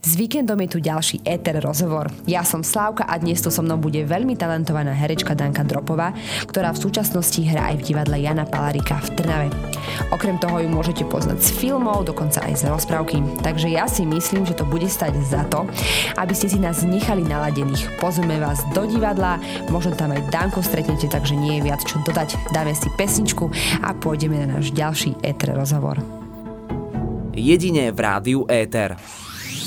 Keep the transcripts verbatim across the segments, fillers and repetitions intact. S víkendom je tu ďalší ETER rozhovor. Ja som Slávka a dnes tu so mnou bude veľmi talentovaná herečka Danka Dropová, ktorá v súčasnosti hrá aj v divadle Jána Palárika v Trnave. Okrem toho ju môžete poznať z filmov, dokonca aj z rozprávky. Takže ja si myslím, že to bude stať za to, aby ste si nás nechali naladených. Pozveme vás do divadla, možno tam aj Danku stretnete, takže nie je viac čo dodať. Dáme si pesničku a pôjdeme na náš ďalší ETER rozhovor. Jedine v rádiu ETER.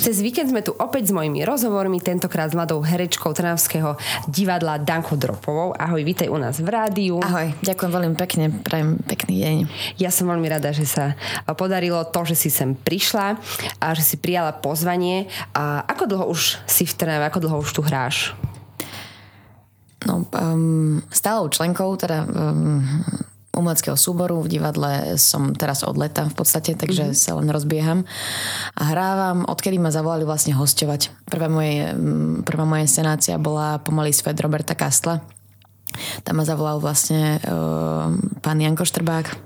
Cez víkend sme tu opäť s mojimi rozhovormi, tentokrát s mladou herečkou Trnavského divadla Dankou Dropovou. Ahoj, vítaj u nás v rádiu. Ahoj, ďakujem veľmi pekne, prajem pekný deň. Ja som veľmi rada, že sa podarilo to, že si sem prišla a že si prijala pozvanie. A ako dlho už si v Trnave, ako dlho už tu hráš? No, um, stálou členkou, teda... Um, umeleckého súboru. V divadle som teraz od leta v podstate, takže mm-hmm. sa len rozbieham a hrávam, odkedy ma zavolali vlastne hosťovať. Prvá moje, prvá moja inscenácia bola Pomaly svet Roberta Kastla. Tam ma zavolal vlastne uh, pán Janko Štrbák,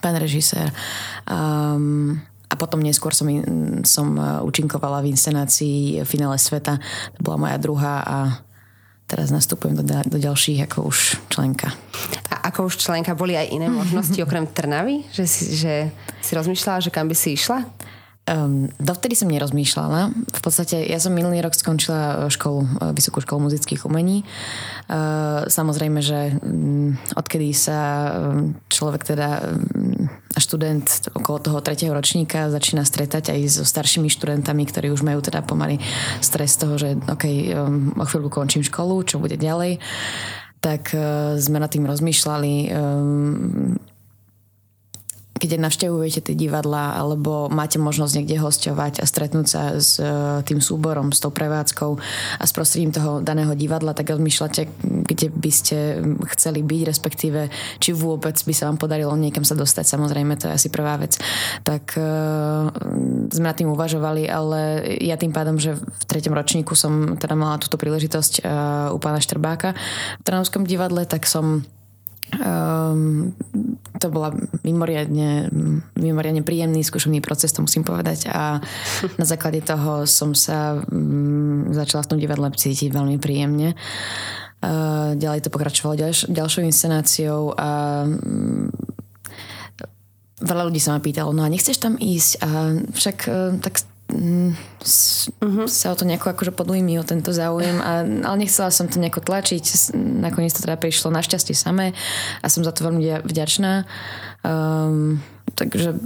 pán režisér. Um, a potom neskôr som, in, som účinkovala v inscenácii Finále sveta. To bola moja druhá a teraz nastupujem do, do ďalších ako už členka. A ako už členka, boli aj iné možnosti okrem Trnavy? Že si, že si rozmýšľala, že kam by si išla? Um, dovtedy som nerozmýšľala. V podstate ja som minulý rok skončila školu, Vysokú školu muzických umení. Uh, samozrejme, že um, odkedy sa um, človek teda... Um, a študent okolo toho tretieho ročníka začína stretať aj so staršími študentami, ktorí už majú teda pomaly stres toho, že ok, um, o chvíľu končím školu, čo bude ďalej. Tak uh, sme nad tým rozmýšľali. Um, keď navštevujete tie divadlá, alebo máte možnosť niekde hosťovať a stretnúť sa s uh, tým súborom, s tou prevádzkou a s prostredím toho daného divadla, tak rozmýšľate, kde by ste chceli byť, respektíve či vôbec by sa vám podarilo niekam sa dostať. Samozrejme, to je asi prvá vec. Tak uh, sme nad tým uvažovali, ale ja tým pádom, že v treťom ročníku som teda mala túto príležitosť uh, u pána Štrbáka v Trnavskom divadle, tak som Um, to bola mimoriadne, mimoriadne príjemný skúšovný proces, to musím povedať, a na základe toho som sa um, začala v tom divadle cítiť veľmi príjemne. Uh, ďalej to pokračovalo ďalš- ďalšou inscenáciou a um, veľa ľudí sa ma pýtalo, no a nechceš tam ísť? A však uh, tak S, uh-huh. sa o to nejako akože podujmí o tento záujem, a, ale nechcela som to nejako tlačiť. Nakoniec to teda prišlo našťastie samé a som za to veľmi vďačná. Um, takže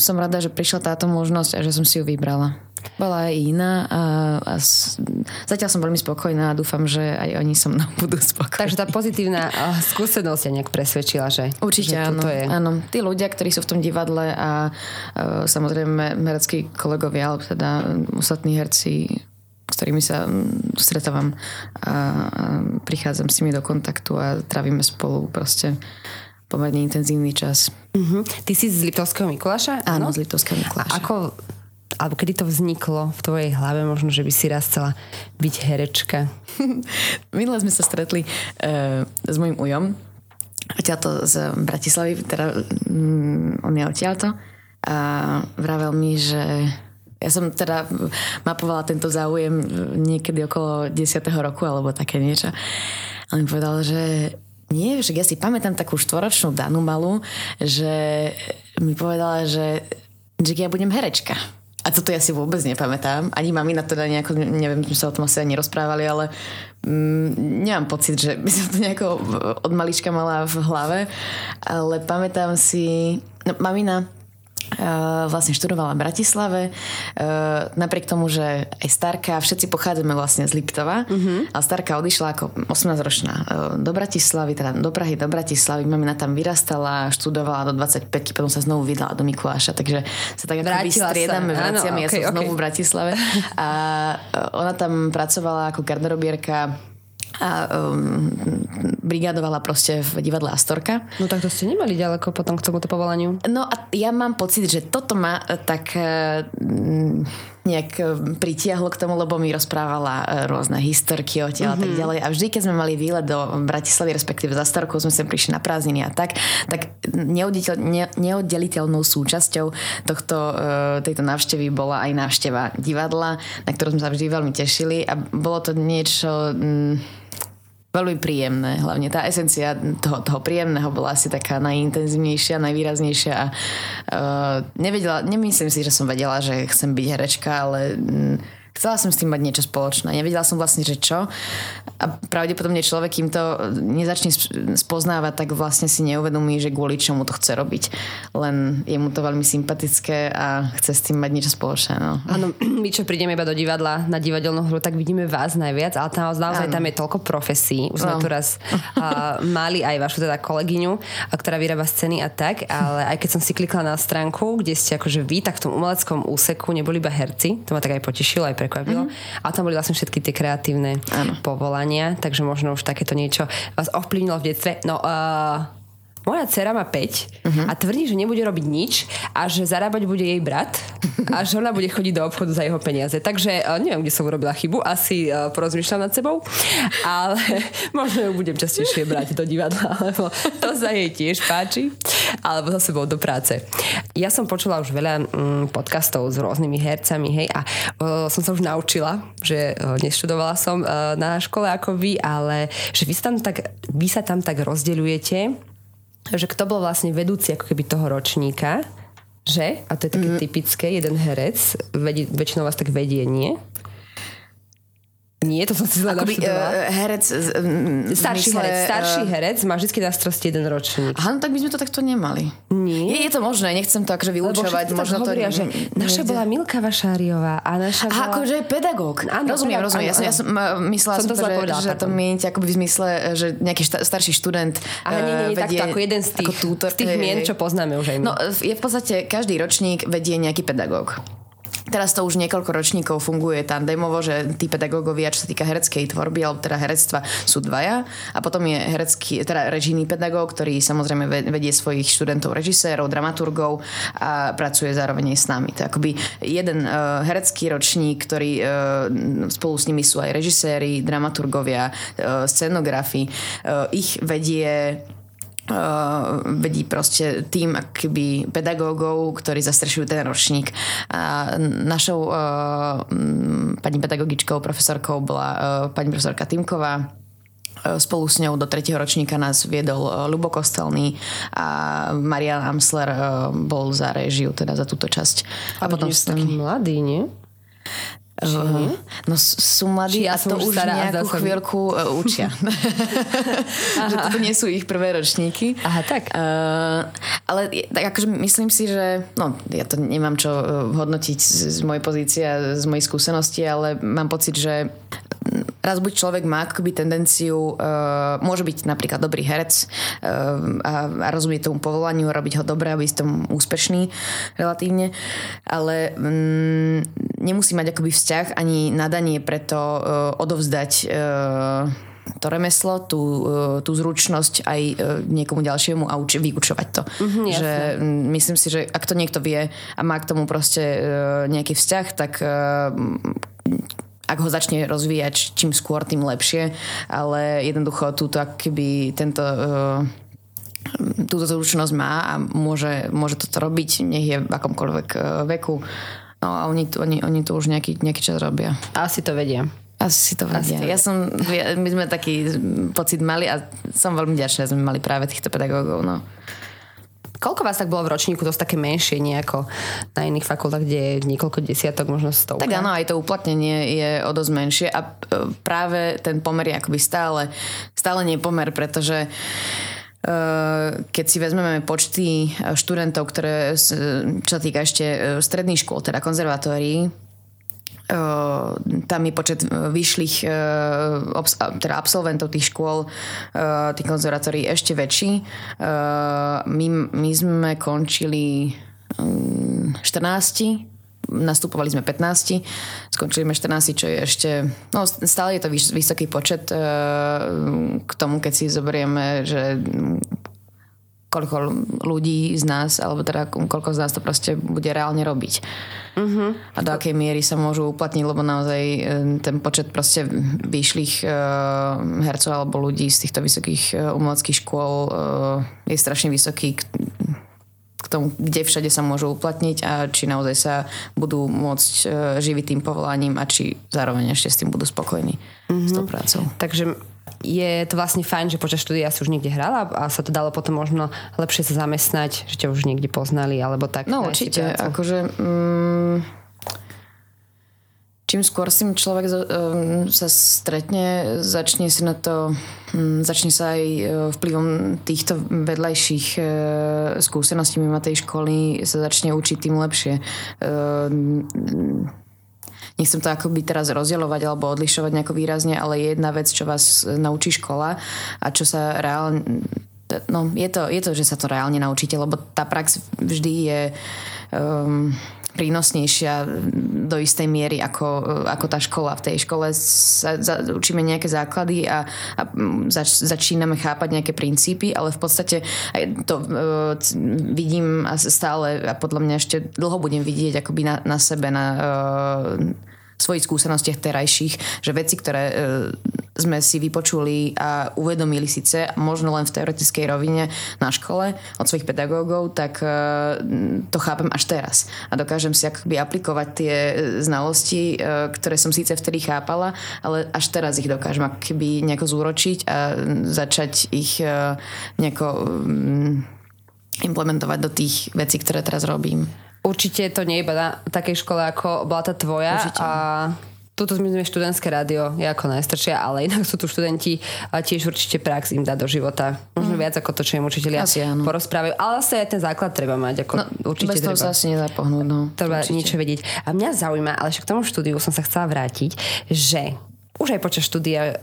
som rada, že prišla táto možnosť a že som si ju vybrala. Bola aj iná a, a s, zatiaľ som veľmi spokojná a dúfam, že aj oni so mnou budú spokojní. Takže tá pozitívna skúsenosť ťa nejak presvedčila, že? Určite, že áno, je... áno. Tí ľudia, ktorí sú v tom divadle a, a samozrejme hereckí kolegovia, alebo teda ostatní herci, s ktorými sa stretávam a, a prichádzam s nimi do kontaktu a trávime spolu proste pomerne intenzívny čas. Uh-huh. Ty si z Liptovského Mikuláša? Áno, no? Z Liptovského Mikuláša. Ako... alebo kedy to vzniklo v tvojej hlave možno, že by si raz chcela byť herečka? Minule sme sa stretli uh, s mojím ujom, odtiaľto z Bratislavy, teda um, on je odtiaľto, a vravel mi, že ja som teda mapovala tento záujem niekedy okolo desiateho roku alebo také niečo, a on mi povedal, že nie, že ja si pamätám takú štvoročnú Danu malú, že mi povedala, že, že ja budem herečka. A toto ja si vôbec nepamätám. Ani mamina teda nejako, neviem, sme sa o tom asi ani rozprávali, ale mm, nemám pocit, že by som to nejako od malička mala v hlave. Ale pamätám si... No, mamina uh, vlastne študovala v Bratislave. Uh, napriek tomu, že aj starka, všetci pochádzame vlastne z Liptova, mm-hmm. ale starka odišla ako osemnásťročná uh, do Bratislavy, teda do Prahy, do Bratislavy. Mamina tam vyrastala, študovala do dvadsaťpäťky, potom sa znovu vydala do Mikuláša, takže sa tak akoby striedame, vraciame, okay, ja som okay. znovu v Bratislave. A uh, ona tam pracovala ako garderobierka a um, brigádovala proste v divadle Astorka. No tak to ste nemali ďaleko potom k tomuto povolaniu. No a ja mám pocit, že toto ma tak... Uh, nejak pritiahlo k tomu, lebo mi rozprávala rôzne historky o tela a mm-hmm. tak ďalej. A vždy, keď sme mali výlet do Bratislavy, respektíve za Astorku, sme sem prišli na prázdniny a tak, tak neoddeliteľ, ne, neoddeliteľnou súčasťou tohto, tejto návštevy bola aj návšteva divadla, na ktorú sme sa vždy veľmi tešili a bolo to niečo... Mm, veľmi príjemné. Hlavne tá esencia toho, toho príjemného bola asi taká najintenzívnejšia, najvýraznejšia a uh, nevedela, nemyslím si, že som vedela, že chcem byť herečka, ale um, chcela som s tým mať niečo spoločné. Nevedela som vlastne, že čo. A pravdepodobne človek, kým to nezačne spoznávať, tak vlastne si neuvedomí, že kvôli čomu to chce robiť. Len je mu to veľmi sympatické a chce s tým mať niečo spoločné. No. Áno, my čo prídeme iba do divadla, na divadelnú hru, tak vidíme vás najviac, ale tam naozaj tam je toľko profesí. Už sme no. tu raz uh, mali aj vašu teda kolegyňu, ktorá vyrába scény a tak, ale aj keď som si klikla na stránku, kde ste akože vy, tak v tom umeleckom úseku neboli iba herci, to ma tak aj potešilo, aj prekvapilo. Mm-hmm. A tam boli vlastne všetky tie kreatívne ano. povolania, takže možno už takéto niečo vás ovplyvnilo v detstve. No, uh, moja dcera má päť mm-hmm. a tvrdí, že nebude robiť nič a že zarábať bude jej brat a že ona bude chodiť do obchodu za jeho peniaze. Takže uh, neviem, kde som urobila chybu, asi uh, porozmýšľam nad sebou, ale možno ju budem častejšie brať do divadla, lebo to sa jej tiež páči, alebo za sebou do práce. Ja som počula už veľa mm, podcastov s rôznymi hercami, hej, a uh, som sa už naučila, že uh, neštudovala som uh, na škole ako vy, ale že vy sa tam tak, vy sa tam tak rozdeľujete, že kto bol vlastne vedúci ako keby toho ročníka, že? A to je také mm. typické, jeden herec, vedie, väčšinou vás tak vedie, nie? Nie, to som si zle naštudovala. Uh, herec... Um, starší mysle, herec, starší uh, herec má vždy na starosti jeden ročník. Áno, tak by sme to takto nemali. Nie? Je, je to možné, nechcem to akože vylúčovať. Možno to hovoria, že naša bola Milka Vášáryová a naša bola... A akože je pedagóg. Áno, rozumiem, pedagóg, rozumiem. Áno, ja, som, áno. ja som myslela, som to som, že, povedala, že to mi akoby v zmysle, že nejaký šta, starší študent Aha, nie, nie, vedie... takto ako jeden z tých, tútor, z tých mien, čo poznáme už aj my. No, je v podstate každý ročník vedie nejaký pedagóg. Teraz to už niekoľko ročníkov funguje tandemovo, že tí pedagógovia, čo sa týka hereckej tvorby, alebo teda herectva, sú dvaja. A potom je herecký, teda režijný pedagóg, ktorý samozrejme vedie svojich študentov, režisérov, dramaturgov a pracuje zároveň aj s nami. To je akoby jeden uh, herecký ročník, ktorý uh, spolu s nimi sú aj režiséri, dramaturgovia, uh, scenografi. Uh, ich vedie... Uh, vedí proste tým akoby pedagógov, ktorí zastrešujú ten ročník. A našou uh, pani pedagogičkou, profesorkou bola uh, pani profesorka Týmková. Spolu s ňou do tretieho ročníka nás viedol Ľubo Kostelný a Marian Amsler uh, bol za réžiu, teda za túto časť. A, a potom sú takí mladí, nie? Uh, no sú mladí ja a to už nejakú chvíľku uh, učia. Že toto nie sú ich prvé ročníky. Aha, tak. Uh, ale tak akože myslím si, že no, ja to nemám čo hodnotiť z, z mojej pozície a z mojej skúsenosti, ale mám pocit, že raz buď človek má akoby tendenciu uh, môže byť napríklad dobrý herec uh, a, a rozumie tomu povolaniu, robiť ho dobre, aby ste tomu úspešný relatívne, ale um, nemusí mať akoby vzťah ani nadanie preto uh, odovzdať uh, to remeslo, tú, tú zručnosť aj niekomu ďalšiemu a uči, vyučovať to. Mm-hmm, že myslím si, že ak to niekto vie a má k tomu proste nejaký vzťah, tak ak ho začne rozvíjať čím skôr, tým lepšie. Ale jednoducho túto akoby tento... túto zručnosť má a môže, môže toto robiť, nech je v akomkoľvek veku. No a oni, oni, oni to už nejaký, nejaký čas robia. Asi to vedia. Asi to vedia. Ja som, my sme taký pocit mali a som veľmi vďačná, že sme mali práve týchto pedagógov. No. Koľko vás tak bolo v ročníku? Dosť také menšie nejako na iných fakultách, kde je niekoľko desiatok, možno stovka. Tak áno, aj to uplatnenie je o dosť menšie a práve ten pomer je akoby stále, stále nie pomer, pretože keď si vezmeme počty študentov, ktoré čo týka ešte stredných škôl, teda konzervatórií, Uh, tam je počet vyšlých uh, obs- teda absolventov tých škôl, uh, tých konzervatórií ešte väčší. Uh, my, my sme končili um, štrnásť, nastupovali sme pätnásť, skončili sme štrnásť, čo je ešte... No, stále je to vyš- vysoký počet uh, k tomu, keď si zoberieme, že... koľko ľudí z nás, alebo teda koľko z nás to proste bude reálne robiť. Uh-huh. A do akej miery sa môžu uplatniť, lebo naozaj ten počet proste vyšlých hercov alebo ľudí z týchto vysokých umeleckých škôl je strašne vysoký k tomu, kde všade sa môžu uplatniť a či naozaj sa budú môcť živiť tým povolaním a či zároveň ešte s tým budú spokojní mm-hmm. s tou prácou. Takže je to vlastne fajn, že počas štúdia si už niekde hrala a sa to dalo potom možno lepšie sa zamestnať, že ťa už niekde poznali alebo tak. No určite, akože mm, čím skôr si človek um, sa stretne, začne si na to um, začne sa aj vplyvom týchto vedľajších uh, skúseností mimo tej školy sa začne učiť tým lepšie. Uh, Nechcem to akoby teraz rozdielovať alebo odlišovať nejako výrazne, ale je jedna vec, čo vás naučí škola a čo sa reálne... No, je to, je to, že sa to reálne naučíte, lebo tá prax vždy je um, prínosnejšia do istej miery ako, ako tá škola. V tej škole sa, za, učíme nejaké základy a, a zač, začíname chápať nejaké princípy, ale v podstate to uh, vidím stále a podľa mňa ešte dlho budem vidieť akoby na, na sebe, na... Uh, svojich skúsenostiach terajších, že veci, ktoré e, sme si vypočuli a uvedomili síce, možno len v teoretickej rovine na škole od svojich pedagógov, tak e, to chápem až teraz. A dokážem si akoby aplikovať tie znalosti, e, ktoré som síce vtedy chápala, ale až teraz ich dokážem akoby nejako zúročiť a začať ich e, nejako e, implementovať do tých vecí, ktoré teraz robím. Určite to nie je iba na takej škole, ako bola tá tvoja. Určite. A tuto my sme študentské rádio, je ako najstaršia, ale inak sú tu študenti a tiež určite prax im dá do života. Možno mm. viac ako to, čo im učitelia porozprávajú. Ale asi aj ten základ treba mať. Ako no, určite bez toho treba, sa asi nedá pohnúť. No. Treba určite niečo vedieť. A mňa zaujíma, ale však k tomu štúdiu som sa chcela vrátiť, že už aj počas štúdia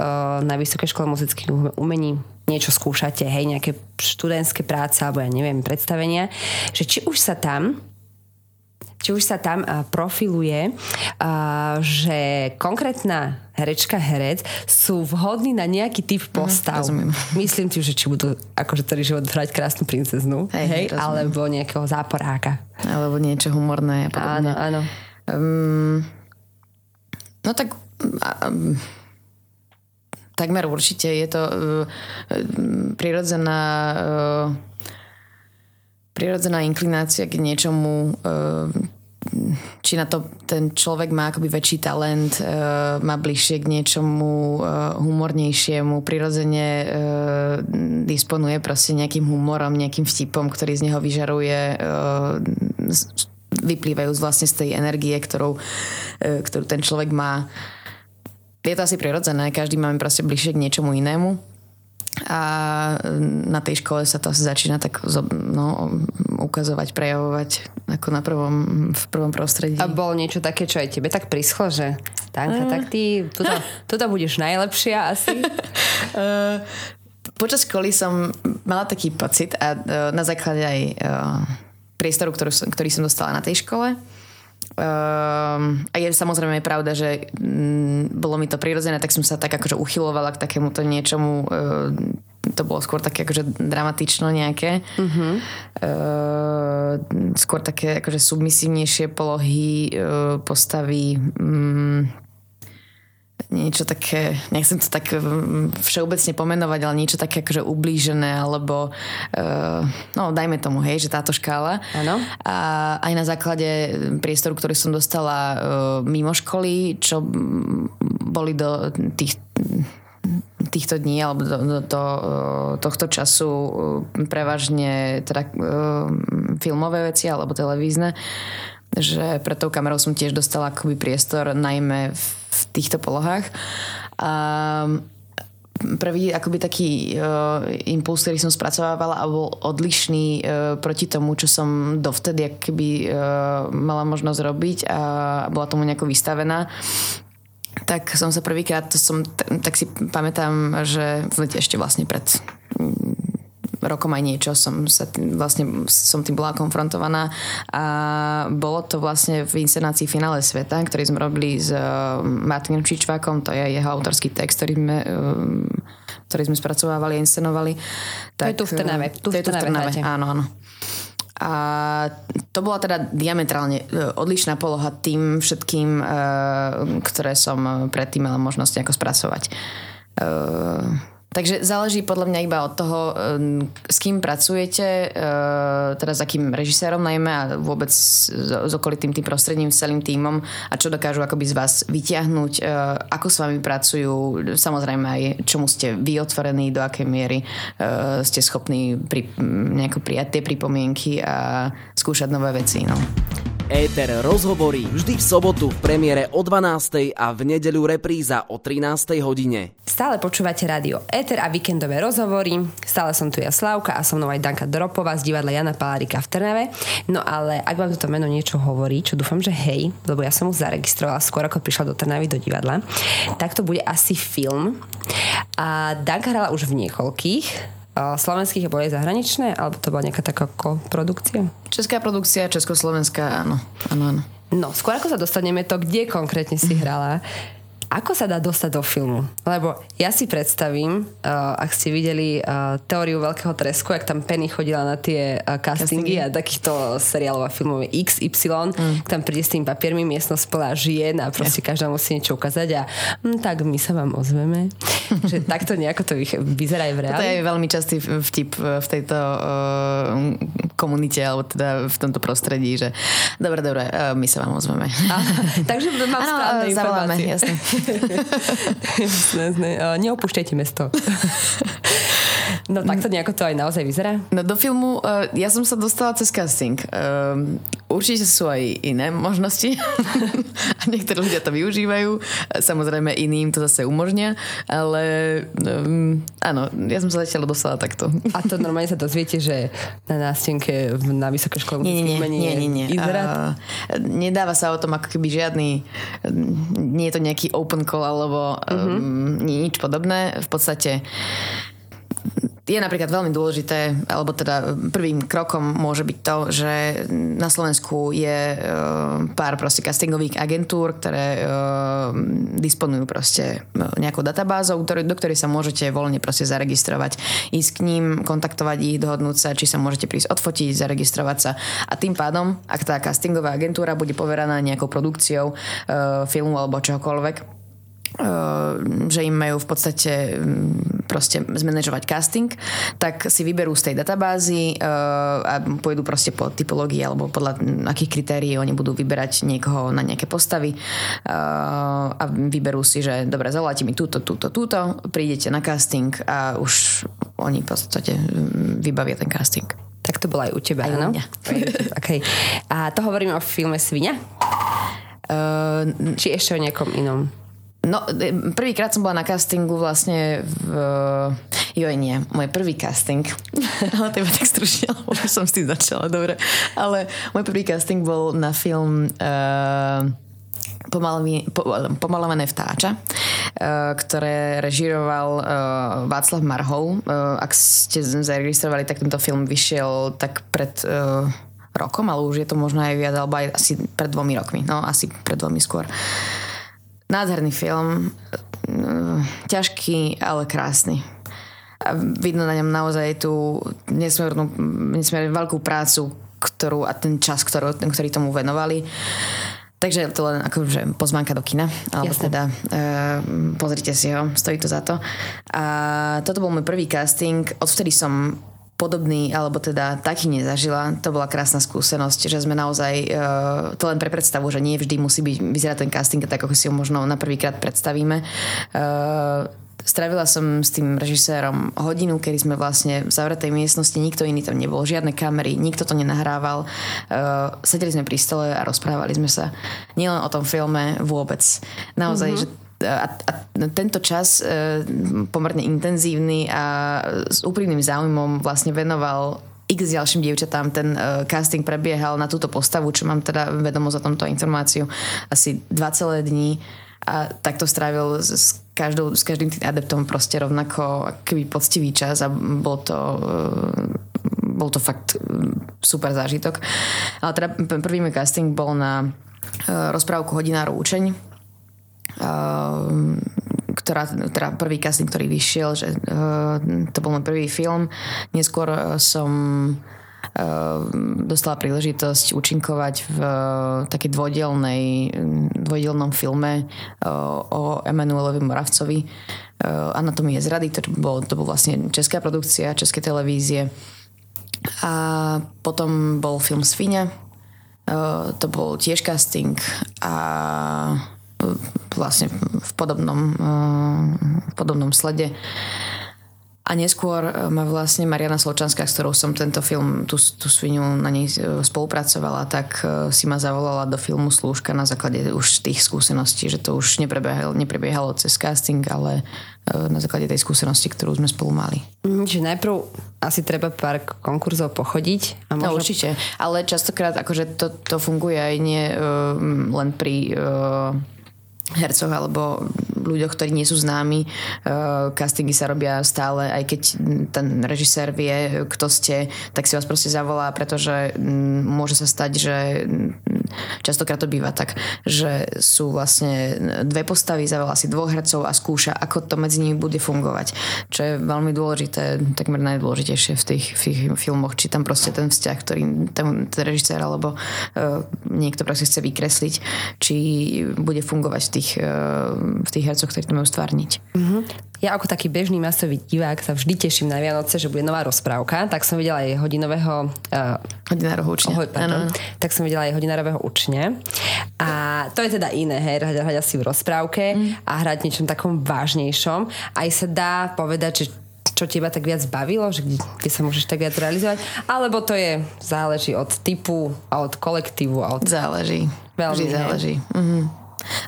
na Vysokej škole muzických umení niečo skúšate, hej, nejaké študentské práce alebo ja neviem, predstavenia, že či už sa tam či už sa tam profiluje, že konkrétna herečka, herec sú vhodní na nejaký typ postav. Mm, Myslím tým, že či budú akože celý život hrať krásnu princeznu, hej, hej, alebo nejakého záporáka. Alebo niečo humorné a podobne. Áno, áno. Um, no tak... Um, takmer určite je to uh, prirodzená... Uh, prirodzená inklinácia k niečomu, či na to ten človek má akoby väčší talent, má bližšie k niečomu humornejšiemu, prirodzene disponuje proste nejakým humorom, nejakým vtipom, ktorý z neho vyžaruje, vyplývajú vlastne z tej energie, ktorú, ktorú ten človek má. Je to asi prirodzené, každý máme proste bližšie k niečomu inému. A na tej škole sa to začína tak no, ukazovať, prejavovať ako na prvom, v prvom prostredí. A bolo niečo také, čo aj tebe tak prischlo, že Danka, uh. tak ty tuto, tuto budeš najlepšia asi? uh, počas školy som mala taký pocit a uh, na základe aj uh, priestoru, ktorú, ktorý som dostala na tej škole. Uh, a je samozrejme pravda, že m, bolo mi to prirodzené, tak som sa tak akože uchylovala k takémuto niečomu, uh, to bolo skôr také akože dramatično nejaké uh-huh. uh, skôr také akože submisívnejšie polohy, uh, postavy, um, niečo také, nechcem to tak um, všeobecne pomenovať, ale niečo také akože ublížené, alebo uh, no dajme tomu, hej, že táto škála. Áno. A aj na základe priestoru, ktorý som dostala uh, mimo školy, čo boli do tých týchto dní alebo do, do, do tohto času prevažne teda, uh, filmové veci alebo televízne, že pred tou kamerou som tiež dostala akoby priestor najmä v, v týchto polohách a prvý akoby taký uh, impuls, ktorý som spracovávala a bol odlišný uh, proti tomu, čo som dovtedy akoby uh, mala možnosť robiť a bola tomu nejako vystavená, tak som sa prvýkrát, to som t- tak si pamätám, že ešte vlastne pred rokom aj niečo som sa tým, vlastne som tým bola konfrontovaná a bolo to vlastne v inscenácii Finále sveta, ktorý sme robili s Martinom Čičvákom, to je jeho autorský text, ktorý sme um, ktorý sme spracovávali a inscenovali. Tak, to je tu v Trnave. Tu v Trnave, áno, áno. A to bola teda diametrálne odlišná poloha tým všetkým, ktoré som predtým mala možnosť nejako spracovať. Takže záleží podľa mňa iba od toho, s kým pracujete, teda s akým režisérom najmä a vôbec s okolitým tým prostredím, s celým tímom a čo dokážu akoby z vás vyťahnuť, ako s vami pracujú, samozrejme aj čomu ste vy otvorení, do akej miery ste schopní pri, nejako prijať tie pripomienky a skúšať nové veci. No. Éter rozhovorí vždy v sobotu v premiére o dvanástej a v nedeľu repríza o trinástej hodine. Stále počúvate rádio Éter a víkendové rozhovory. Stále som tu ja, Slavka, a so mnou aj Danka Dropová z divadla Jana Palárika v Trnave. No ale ak vám toto meno niečo hovorí, čo dúfam, že hej, lebo ja som ho zaregistrovala skôr ako prišla do Trnavy do divadla, tak to bude asi film. A Danka hrala už v niekoľkých slovenských, boli zahraničné, alebo to bola nejaká taká koprodukcia? Česká produkcia, československá, áno. Áno, áno. No, skôr ako sa dostaneme to, kde konkrétne si hrala, ako sa dá dostať do filmu? Lebo ja si predstavím, uh, ak ste videli uh, Teóriu veľkého tresku, ak tam Penny chodila na tie uh, castingy, castingy a takýchto seriálov a filmov iks ypsilon, mm. tam príde s tým papiermi, miestnosť plná žien a proste ja. Každá musí niečo ukázať a mm, tak my sa vám ozveme. Že takto nejako to vyzerá aj v reáli. To je veľmi častý vtip v tejto uh, komunite, alebo teda v tomto prostredí, že dobre, dobre, uh, my sa vám ozveme. A, takže mám správne informácie. Zavoláme, jasne. Neopúšťajte mesto. No tak to nejako to aj naozaj vyzerá? No do filmu, uh, ja som sa dostala cez casting. Uh, určite sú aj iné možnosti. A niektorí ľudia to využívajú. Samozrejme iným to zase umožňa. Ale um, áno, ja som sa zatiaľ dostala takto. A to normálne sa dozviete, že na nástenke na Vysokej škole muzických umení je inzerát? Uh, nedáva sa o tom ako keby žiadny, nie je to nejaký open call alebo uh-huh. um, nič podobné. V podstate je napríklad veľmi dôležité, alebo teda prvým krokom môže byť to, že na Slovensku je pár proste castingových agentúr, ktoré disponujú proste nejakou databázou, do ktorej sa môžete voľne proste zaregistrovať, ísť k ním, kontaktovať ich, dohodnúť sa, či sa môžete prísť odfotiť, zaregistrovať sa. A tým pádom, ak tá castingová agentúra bude poveraná nejakou produkciou filmu alebo čohokoľvek, že im majú v podstate proste zmanéžovať casting, tak si vyberú z tej databázy a pôjdu proste po typológii alebo podľa akých kritérií oni budú vyberať niekoho na nejaké postavy a vyberú si, že dobre, zavoláte mi túto, túto, túto, prídete na casting a už oni v podstate vybavia ten casting. Tak to bola aj u teba, áno? Okay. A to hovoríme o filme Svinia? Uh, Či ešte o nejakom inom? No, prvýkrát som bola na castingu vlastne v... Joj, nie, môj prvý casting. Ale to iba tak stručne, lebo už som s tým začala, dobre. Ale môj prvý casting bol na film uh, Pomalované, Pomalované vtáča, uh, ktoré režíroval uh, Václav Marhoul. Uh, ak ste zaregistrovali, tak tento film vyšiel tak pred... Uh, rokom, ale už je to možno aj viac, alebo aj asi pred dvomi rokmi. No, asi pred dvomi skôr. Nádherný film, ťažký, ale krásny. A vidno na ňom naozaj tú nesmiernú, nesmierne veľkú prácu, ktorú a ten čas, ktorú, ktorý tomu venovali. Takže to len akože pozvánka do kina, alebo jasne. Teda e, pozrite si ho, stojí to za to. A toto bol môj prvý casting, odvtedy som podobný, alebo teda taký nezažila. To bola krásna skúsenosť, že sme naozaj, uh, to len pre predstavu, že nie vždy musí byť, vyzerá ten casting tak, ako si ho možno na prvýkrát predstavíme. Uh, strávila som s tým režisérom hodinu, kedy sme vlastne v zavretej miestnosti, nikto iný tam nebol, žiadne kamery, nikto to nenahrával. Uh, sedeli sme pri stole a rozprávali sme sa nielen o tom filme, vôbec. Naozaj, mm-hmm. že A, a tento čas e, pomerne intenzívny a s úprimným záujmom vlastne venoval x ďalším dievčatám. Ten e, casting prebiehal na túto postavu, čo mám teda vedomosť o tomto informáciu, asi dva celé dní a takto strávil s, každou, s každým tým adeptom proste rovnako aký poctivý čas a bol to... E, bol to fakt e, super zážitok. Ale teda prvý môj casting bol na e, rozprávku Hodinárov učeň, ktorá, teda prvý casting, ktorý vyšiel, že uh, to bol môj prvý film. Neskôr uh, som uh, dostala príležitosť účinkovať v uh, takej dvojdielnej, dvojdielnom filme uh, o Emanuelovi Moravcovi, uh, Anatómia zrady, to bol, to bol vlastne česká produkcia, české televízie. A potom bol film Svinia, uh, to bol tiež casting a vlastne v podobnom, v podobnom slede. A neskôr ma vlastne Mariana Slovčanská, s ktorou som tento film, tú, tú Sviniu na nej spolupracovala, tak si ma zavolala do filmu Slúžka na základe už tých skúseností, že to už neprebiehalo, neprebiehalo cez casting, ale na základe tej skúsenosti, ktorú sme spolu mali. Čiže najprv asi treba pár konkurzov pochodiť. A možno... No určite, ale častokrát akože to, to funguje aj nie len pri... hercov alebo ľuďoch, ktorí nie sú známi. Uh, castingy sa robia stále, aj keď ten režisér vie, kto ste, tak si vás proste zavolá, pretože um, môže sa stať, že um, častokrát to býva tak, že sú vlastne dve postavy, zavolá si dvoch hercov a skúša, ako to medzi nimi bude fungovať. Čo je veľmi dôležité, takmer najdôležitejšie v tých, v tých filmoch, či tam proste ten vzťah, ktorý ten, ten režisér alebo uh, niekto proste chce vykresliť, či bude fungovať v tých v tých hercoch, ktorí to majú stvárniť. Mm-hmm. Ja ako taký bežný masový divák sa vždy teším na Vianoce, že bude nová rozprávka, tak som videla aj hodinového uh, Hodinárovho učňa. Oh, pardon, tak som videla aj Hodinárového učňa. A to je teda iné, hej, hrať, hrať asi v rozprávke mm. a hrať niečom takom vážnejšom. Aj sa dá povedať, že čo teba tak viac bavilo, že kde, kde sa môžeš tak viac realizovať, alebo to je záleží od typu a od kolektívu a od... Záleží. Veľmi záleží. Mhm.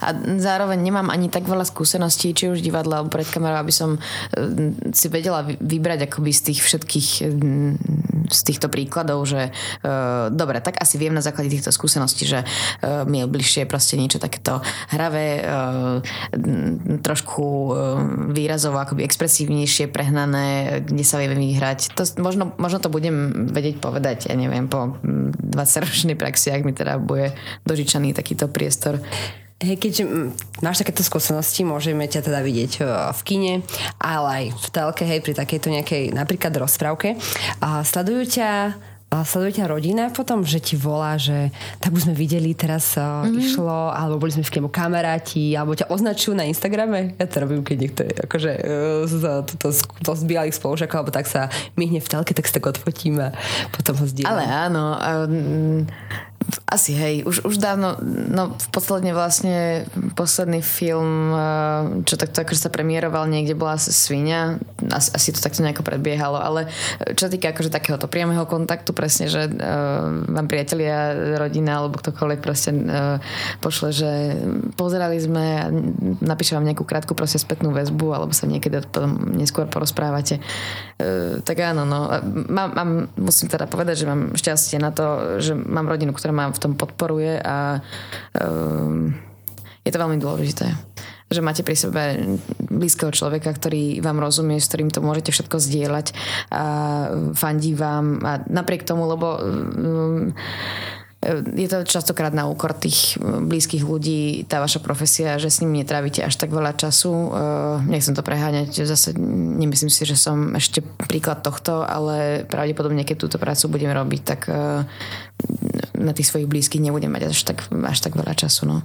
A zároveň nemám ani tak veľa skúseností, či už divadla alebo pred kamerou, aby som si vedela vybrať akoby z tých všetkých z týchto príkladov, že uh, dobre, tak asi viem na základe týchto skúseností, že uh, mi je bližšie proste niečo takéto hravé, uh, trošku uh, výrazovo akoby expresívnejšie, prehnané, kde sa viem vyhrať. To, možno, možno to budem vedieť povedať, ja neviem, po dvadsaťročnej praxi, ak mi teda bude dožičaný takýto priestor. Hej, keďže máš takéto skúsenosti, môžeme ťa teda vidieť v kine, ale aj v telke, hej, pri takejto nejakej napríklad rozprávke. A sledujú ťa, a sledujú ťa rodina potom, že ti volá, že tak už sme videli, teraz mm-hmm. išlo, alebo boli sme v kine kamaráti, alebo ťa označujú na Instagrame. Ja to robím, keď niekto je akože uh, to, to, to z bývalých spolužiakov, alebo tak sa myhne v telke, tak si tak odfotím a potom ho zdieľam. Ale áno, um... asi, hej, už, už dávno, no v posledne vlastne posledný film, čo takto akože sa premiéroval niekde, bola Svinia, asi, asi to takto nejako predbiehalo, ale čo týka akože takéhoto priamého kontaktu, presne, že uh, vám priatelia, rodina alebo ktokoľvek proste uh, pošle, že pozerali sme a napíše vám nejakú krátku proste spätnú väzbu alebo sa niekedy potom neskôr porozprávate. Uh, tak áno, no. Mám, mám, musím teda povedať, že mám šťastie na to, že mám rodinu, ktorá ma v tom podporuje a um, je to veľmi dôležité, že máte pri sebe blízkeho človeka, ktorý vám rozumie, s ktorým to môžete všetko zdieľať a fandí vám a napriek tomu, lebo um, je to častokrát na úkor tých blízkych ľudí, tá vaša profesia, že s nimi netrávite až tak veľa času. Nechcem to preháňať, zase nemyslím si, že som ešte príklad tohto, ale pravdepodobne, keď túto prácu budem robiť, tak na tých svojich blízkych nebudem mať až tak, až tak veľa času. No.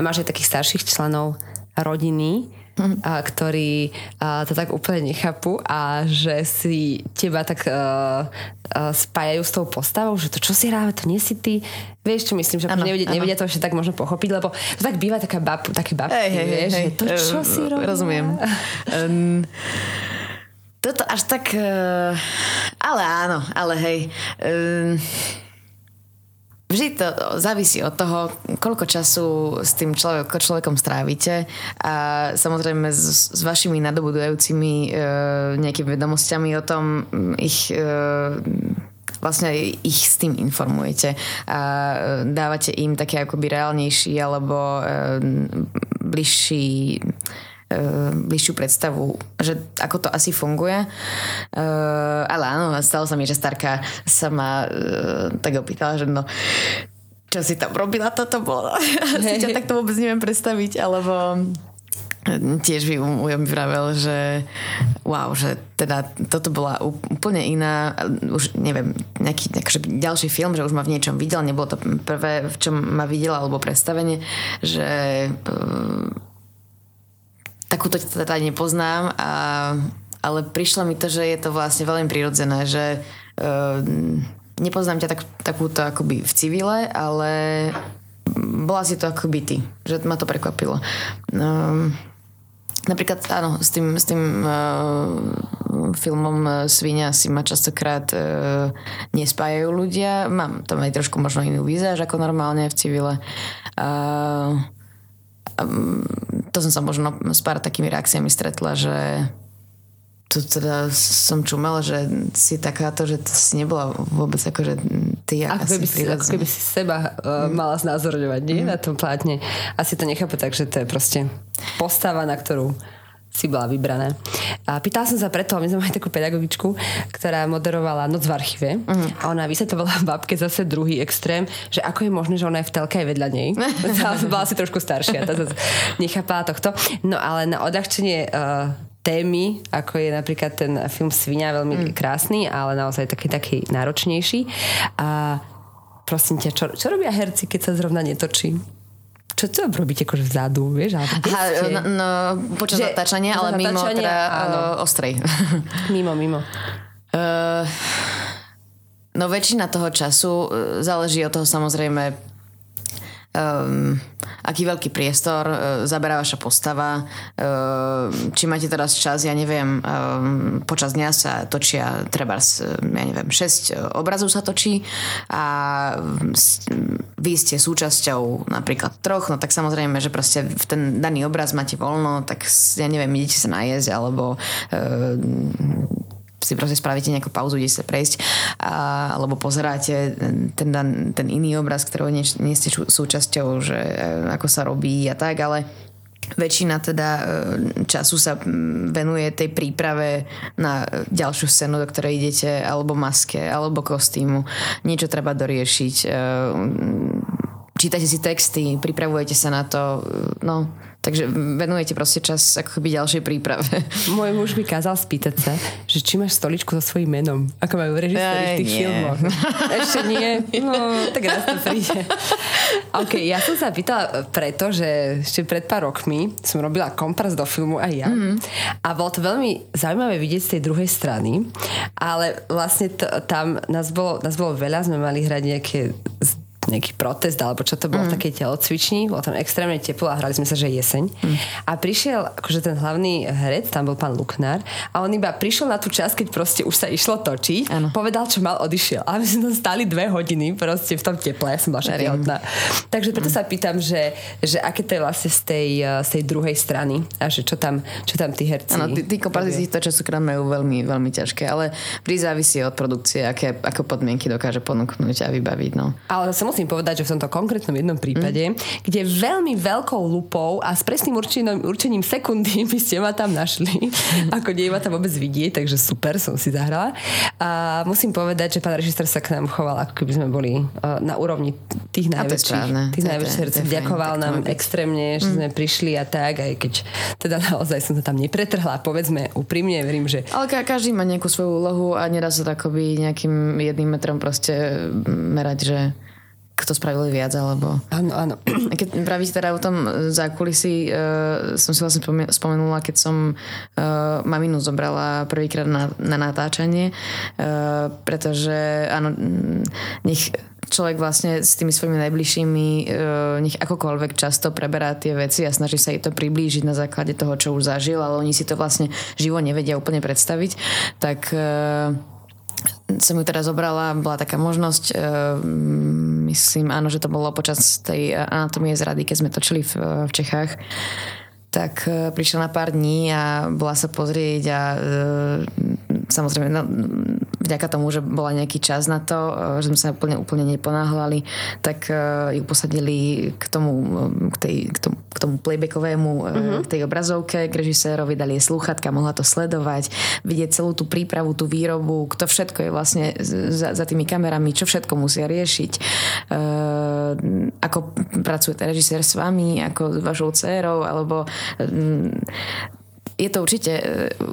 A máš aj takých starších členov rodiny, mm-hmm. a, ktorí a, to tak úplne nechápu a že si teba tak a, a, spájajú s tou postavou, že to čo si hráva, to nie si ty. Vieš, čo myslím, že ano, nevedia, nevedia to ešte tak možno pochopiť, lebo to tak býva taká bab, také babky, hey, hey, vieš, hey, že to čo uh, si robí. Rozumiem. um, toto až tak... Uh, ale áno, ale hej... Um, Vždy to závisí od toho, koľko času s tým človek, človekom strávite a samozrejme s, s vašimi nadobudujúcimi e, nejakými vedomosťami o tom ich... E, vlastne ich s tým informujete a dávate im také akoby reálnejší alebo e, bližší... bližšiu predstavu, že ako to asi funguje. Uh, ale áno, stalo sa mi, že starka sa ma uh, tak opýtala, že no, čo si tam robila, toto bolo. Asi ťa takto vôbec neviem predstaviť, alebo tiež by um vravel, že wow, že teda toto bola úplne iná, už neviem, nejaký, nejaký ďalší film, že už ma v niečom videl, nebolo to prvé, v čom ma videla, alebo predstavenie, že takúto teda nepoznám, a, ale prišlo mi to, že je to vlastne veľmi prirodzené, že uh, nepoznám ťa tak, takúto akoby v civile, ale bola si to akoby ty, že ma to prekvapilo. Um, Napríklad, áno, s tým, s tým uh, filmom Svinia si ma častokrát uh, nespájajú ľudia. Mám tam aj trošku možno inú výzáž ako normálne v civile. Uh, um, to som sa možno s pár takými reakciami stretla, že tu teda som čumela, že si takáto, že to si nebola vôbec akože ty ako asi prirodzene. Ako keby si seba uh, mala znázorňovať, nie? Mm. Na tom plátne. Asi to nechápu tak, že to je proste postava, na ktorú si bola vybraná. A pýtala som sa preto, my sme mali takú pedagogičku, ktorá moderovala Noc v archíve, mm. a ona vysvetľovala babke zase druhý extrém, že ako je možné, že ona je v telke aj vedľa nej. Bola si trošku staršia, tá zase nechápala tohto. No ale na odľahčenie uh, témy, ako je napríklad ten film Svinia, veľmi mm. krásny, ale naozaj taký, taký náročnejší. A prosím ťa, čo, čo robia herci, keď sa zrovna netočí? Čo, čo robíte akože vzadu, vieš? Aha, no, no, počas natáčania, ale mimo teda áno. Ostrej. Mimo, mimo. Uh, no väčšina toho času záleží od toho samozrejme, Um, aký veľký priestor uh, zaberá vaša postava, uh, či máte teraz čas, ja neviem, um, počas dňa sa točia trebárs, ja neviem, šesť obrazov sa točí a vy ste súčasťou napríklad troch, no tak samozrejme, že proste v ten daný obraz máte voľno, tak ja neviem, idete sa najesť alebo uh, si proste spravíte nejakú pauzu, kde sa prejsť a, alebo pozeráte ten, ten iný obraz, ktorého nie, nie ste súčasťou, že ako sa robí a tak, ale väčšina teda času sa venuje tej príprave na ďalšiu scénu, do ktorej idete, alebo maske, alebo kostýmu. Niečo treba doriešiť. Čítate si texty, pripravujete sa na to, no... Takže venujete proste čas akoby ďalšej príprave. Môj muž mi kázal spýtať sa, že či máš stoličku so svojím menom, ako majú režiséri v tých nie. filmoch. Ešte nie. No, tak raz to príde. Ok, ja som sa pýtala preto, že ešte pred pár rokmi som robila kompas do filmu aj ja. Mm-hmm. A bolo to veľmi zaujímavé vidieť z tej druhej strany, ale vlastne to, tam nás bolo, nás bolo veľa, sme mali hrať nejaké nejaký protest, alebo čo to bolo, mm. v takej telocvični, bolo tam extrémne teplo a hrali sme sa, že jeseň. Mm. A prišiel akože ten hlavný herec, tam bol pán Luknár, a on iba prišiel na tú časť, keď proste už sa išlo točiť, ano. Povedal, čo mal, odišiel. A my sme tam stáli dve hodiny proste v tom teple, ja som bola šariotná. Takže preto mm. sa pýtam, že, že aké to je vlastne z tej, z tej druhej strany a že čo tam, čo tam tí herci... Áno, tí komparzy to častokrát majú veľmi, veľmi ťažké, ale vždy závisí od produkcie, aké ako podmienky dokáže ponúknuť a vybaviť, no. Ale musím povedať, že v tomto konkrétnom jednom prípade, mm. kde veľmi veľkou lupou a s presným určením, určením sekundy by ste ma tam našli, ako nie ma tam vôbec vidieť, takže super, som si zahrala. A musím povedať, že pán režisér sa k nám choval, ako keby sme boli uh, na úrovni tých najväčších. Tých najväčších. Ďakoval nám extrémne, že sme prišli a tak, aj keď teda naozaj som sa tam nepretrhla, povedzme úprimne, verím, že... Ale každý má nejakú svoju úlohu a nedá sa to akoby nejakým jedným metrom proste merať, že... kto spravil viac, alebo... Áno, áno. A keď pravíte teda o tom zákulisí, e, som si vlastne spomenula, keď som e, maminu zobrala prvýkrát na, na natáčanie, e, pretože áno, nech človek vlastne s tými svojimi najbližšími e, nech akokoľvek často preberá tie veci a snaží sa jej to priblížiť na základe toho, čo už zažil, ale oni si to vlastne živo nevedia úplne predstaviť, tak... E, som ju teda zobrala, bola taká možnosť, e, myslím, áno, že to bolo počas tej Anatómie zrady, keď sme točili v, v Čechách, tak e, prišla na pár dní a bola sa pozrieť a e, samozrejme no, vďaka tomu, že bola nejaký čas na to, že sme sa úplne, úplne neponáhľali, tak ju posadili k tomu, k tej, k tomu, k tomu playbackovému, mm-hmm. k tej obrazovke, k režisérovi, dali jej slúchatka, mohla to sledovať, vidieť celú tú prípravu, tú výrobu, kto všetko je vlastne za, za tými kamerami, čo všetko musia riešiť, ako pracuje ten režisér s vami, ako s vašou dcérou, alebo... Je to určite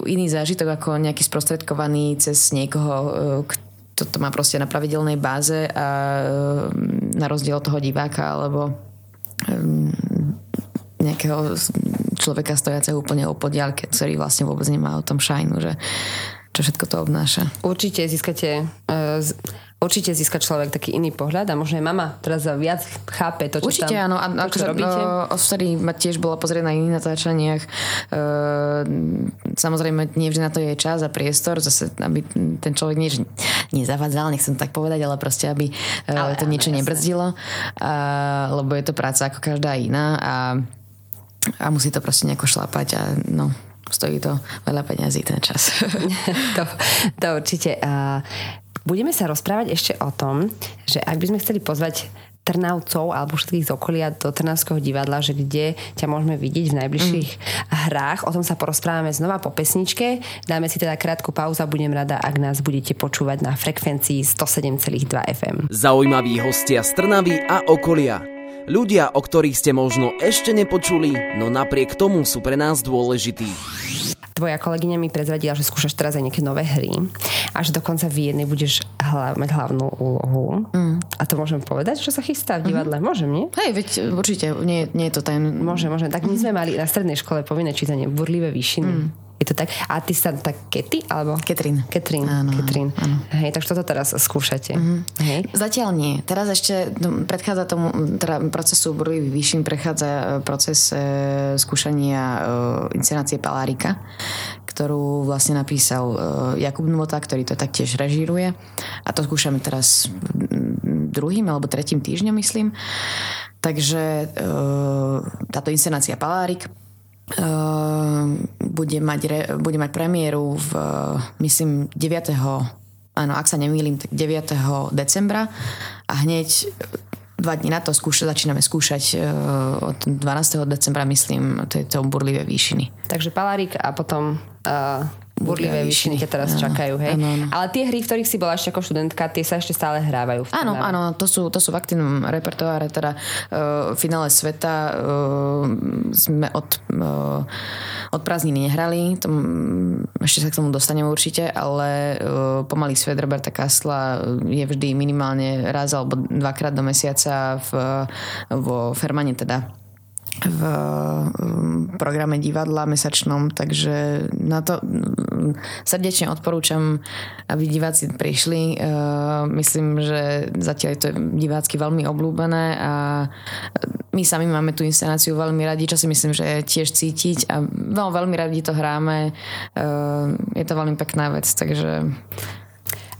iný zážitok ako nejaký sprostredkovaný cez niekoho, kto to má proste na pravidelnej báze a na rozdiel od toho diváka alebo nejakého človeka stojaceho úplne opodiaľ, ktorý vlastne vôbec nemá o tom šajnu, že čo všetko to obnáša. Určite získate... Uh, z... Určite získa človek taký iný pohľad a možno aj mama teraz viac chápe to, čo určite, tam áno, a, to, čo robíte. Určite áno. Ma tiež bola pozrieť na iných natáčaniach. E, samozrejme, nie vždy na to je čas a priestor, zase, aby ten človek nič nezavadzal, nechcem tak povedať, ale proste, aby e, ale, to niečo nebrzdilo. A, lebo je to práca ako každá iná a, a musí to proste nejako šlapať a no... Stojí to veľa peňazí ten čas. to, to určite. Uh, budeme sa rozprávať ešte o tom, že ak by sme chceli pozvať Trnavcov alebo všetkých z okolia do Trnavského divadla, že kde ťa môžeme vidieť v najbližších mm. hrách. O tom sa porozprávame znova po pesničke. Dáme si teda krátku pauzu a budem rada, ak nás budete počúvať na frekvencii sto sedem celá dva ef em. Zaujímaví hostia z Trnavy a okolia. Ľudia, o ktorých ste možno ešte nepočuli, no napriek tomu sú pre nás dôležití. Tvoja kolegyňa mi prezradila, že skúšaš teraz aj nejaké nové hry a že dokonca v jednej budeš hla- mať hlavnú úlohu. Mm. A to môžem povedať, čo sa chystá v divadle? Mm-hmm. Môžem, nie? Hej, veď určite, nie, nie je to tajemné. Môžem, môžem. Tak my sme mali na strednej škole povinné čítanie Búrlivé výšiny. Mm. Je to tak? A ty sa tak Kety? Alebo? Ketrin. Ketrin. Áno, Ketrin. Áno. Hej, tak toto teraz skúšate. Uh-huh. Hej. Zatiaľ nie. Teraz ešte predchádza tomu, teda procesu Búrlivých výšin prechádza proces e, skúšania e, inscenácie Palárika, ktorú vlastne napísal e, Jakub Nvota, ktorý to taktiež režíruje. A to skúšame teraz druhým alebo tretím týždňom, myslím. Takže e, táto inscenácia Palárik Uh, bude mať, re, bude mať premiéru v, uh, myslím, deviateho Áno, ak sa nemýlim, tak deviateho decembra a hneď dva dní na to skúša, začíname skúšať uh, od dvanásteho decembra, myslím, tieto Búrlivé výšiny. Takže Palárik a potom... Uh... Búrlivé výšiny, keď teraz áno, čakajú, hej. Áno, áno. Ale tie hry, v ktorých si bola ešte ako študentka, tie sa ešte stále hrávajú. Áno, áno, to sú, to sú v aktívnom repertoáre, teda uh, Finále sveta uh, sme od, uh, od prázdniny nehrali, to, um, ešte sa k tomu dostaneme určite, ale uh, Pomaly svet Roberta Kastla je vždy minimálne raz alebo dvakrát do mesiaca v, vo Fermane teda. V programe divadla mesačnom, takže na to srdečne odporúčam, aby diváci prišli. Myslím, že zatiaľ je to divácky veľmi obľúbené a my sami máme tú inscenáciu veľmi radi, čo si myslím, že tiež cítiť a no, veľmi radi to hráme. Je to veľmi pekná vec, takže...